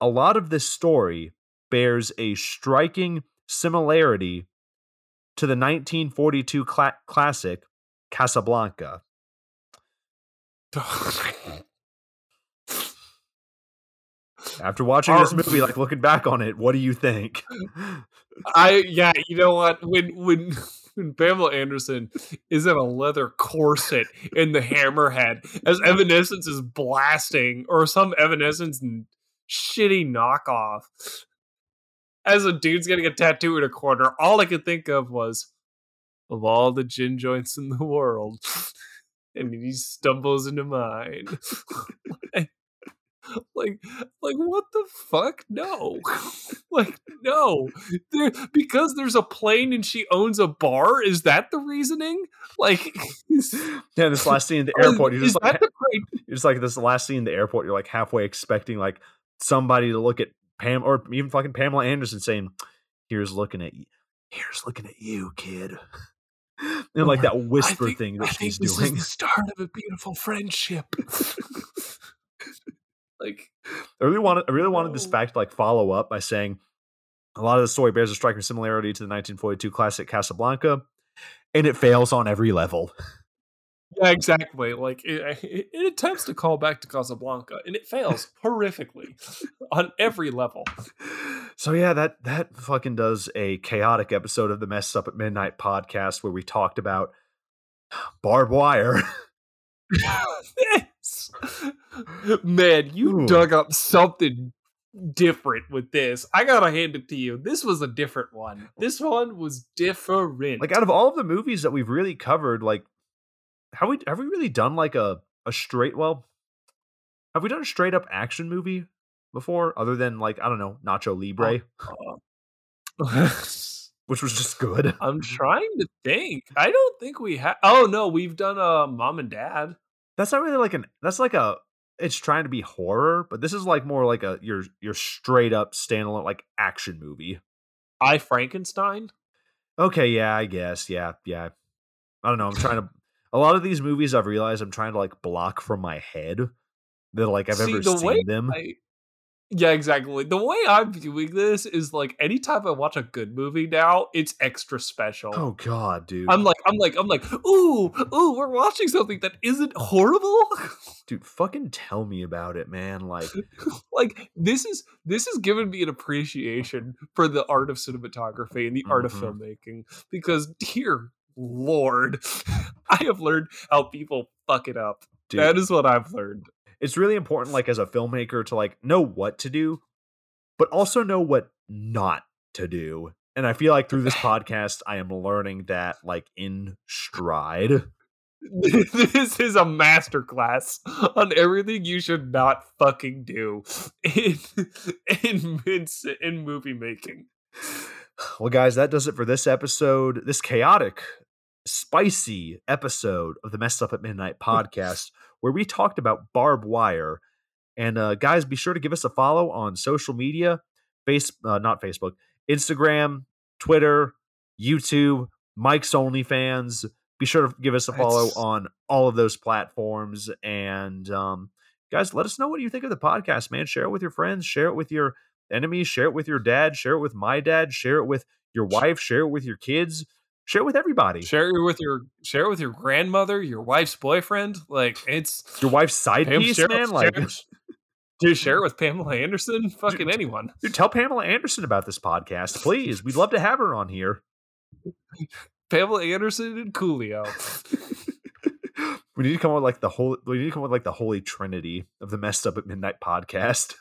a lot of this story bears a striking similarity to the 1942 classic Casablanca. After watching this movie, like looking back on it, what do you think? You know what? When Pamela Anderson is in a leather corset in the Hammerhead as Evanescence is blasting, or some Evanescence shitty knockoff, as a dude's getting a tattoo in a corner, all I could think of was, of all the gin joints in the world, and he stumbles into mine. Like what the fuck? No. Like, no. Because there's a plane and she owns a bar? Is that the reasoning? Like, yeah, this last scene in the airport, you're like halfway expecting like somebody to look at Pam or even fucking Pamela Anderson saying, Here's looking at you, kid. And like that whisper thing that she's doing. This is the start of a beautiful friendship. Like, I really wanted this fact to like follow up by saying a lot of the story bears a striking similarity to the 1942 classic Casablanca, and it fails on every level. Yeah, exactly. Like it attempts to call back to Casablanca, and it fails horrifically on every level. So yeah, that fucking does a chaotic episode of the Messed Up at Midnight podcast where we talked about Barb Wire. Man, you dug up something different with this. I gotta hand it to you. This was a different one. This one was different. Like, out of all of the movies that we've really covered, like, have we really done like a straight up action movie before, other than like, I don't know, Nacho Libre, which was just good. I'm trying to think. I don't think we have. Oh no, we've done Mom and Dad. That's not really like it's trying to be horror, but this is like more like your straight up standalone like action movie. I Frankenstein? Okay, yeah, I guess. Yeah. I don't know. A lot of these movies I've realized I'm trying to like block from my head that like I've ever seen them. Yeah, exactly. The way I'm viewing this is like anytime I watch a good movie now, it's extra special. Oh God, dude. I'm like, ooh, we're watching something that isn't horrible. Dude, fucking tell me about it, man. Like, like this is giving me an appreciation for the art of cinematography and the art of filmmaking, because dear Lord, I have learned how people fuck it up. Dude, that is what I've learned. It's really important, like, as a filmmaker, to like know what to do, but also know what not to do. And I feel like through this podcast, I am learning that, like, in stride. This is a masterclass on everything you should not fucking do in movie making. Well, guys, that does it for this episode. This chaotic, spicy episode of the Messed Up at Midnight podcast, where we talked about Barb Wire. And guys, be sure to give us a follow on social media. Instagram, Twitter, YouTube, Mike's OnlyFans. Be sure to give us a follow on all of those platforms. And guys, let us know what you think of the podcast, man. Share it with your friends. Share it with your enemies. Share it with your dad. Share it with my dad. Share it with your wife. Share it with your kids. Share it with everybody. Share it with your grandmother, your wife's boyfriend. Like, it's your wife's side piece, man. Like, dude, share it with Pamela Anderson. Fucking anyone. Dude, tell Pamela Anderson about this podcast, please. We'd love to have her on here. Pamela Anderson and Coolio. We need to come with like the holy trinity of the Messed Up at Midnight podcast.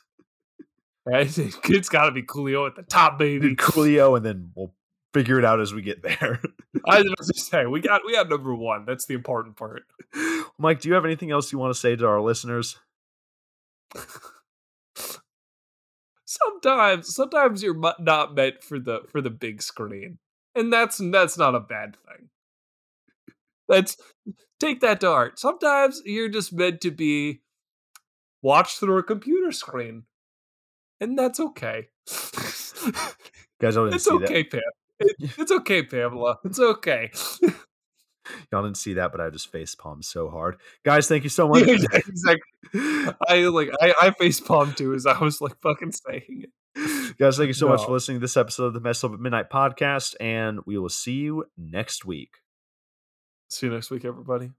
It's got to be Coolio at the top, baby. Coolio, and then we'll figure it out as we get there. I was about to say we got number one. That's the important part. Mike, do you have anything else you want to say to our listeners? Sometimes you're not meant for the big screen. And that's not a bad thing. Take that to heart. Sometimes you're just meant to be watched through a computer screen, and that's okay. Guys, I didn't see that. Pam. It's okay, Pamela. It's okay. Y'all didn't see that, but I just face palmed so hard. Guys, thank you so much. I face palmed too, as I was like fucking saying it. Guys, thank you so much for listening to this episode of the Messed Up at Midnight podcast, and we will see you next week. See you next week, everybody.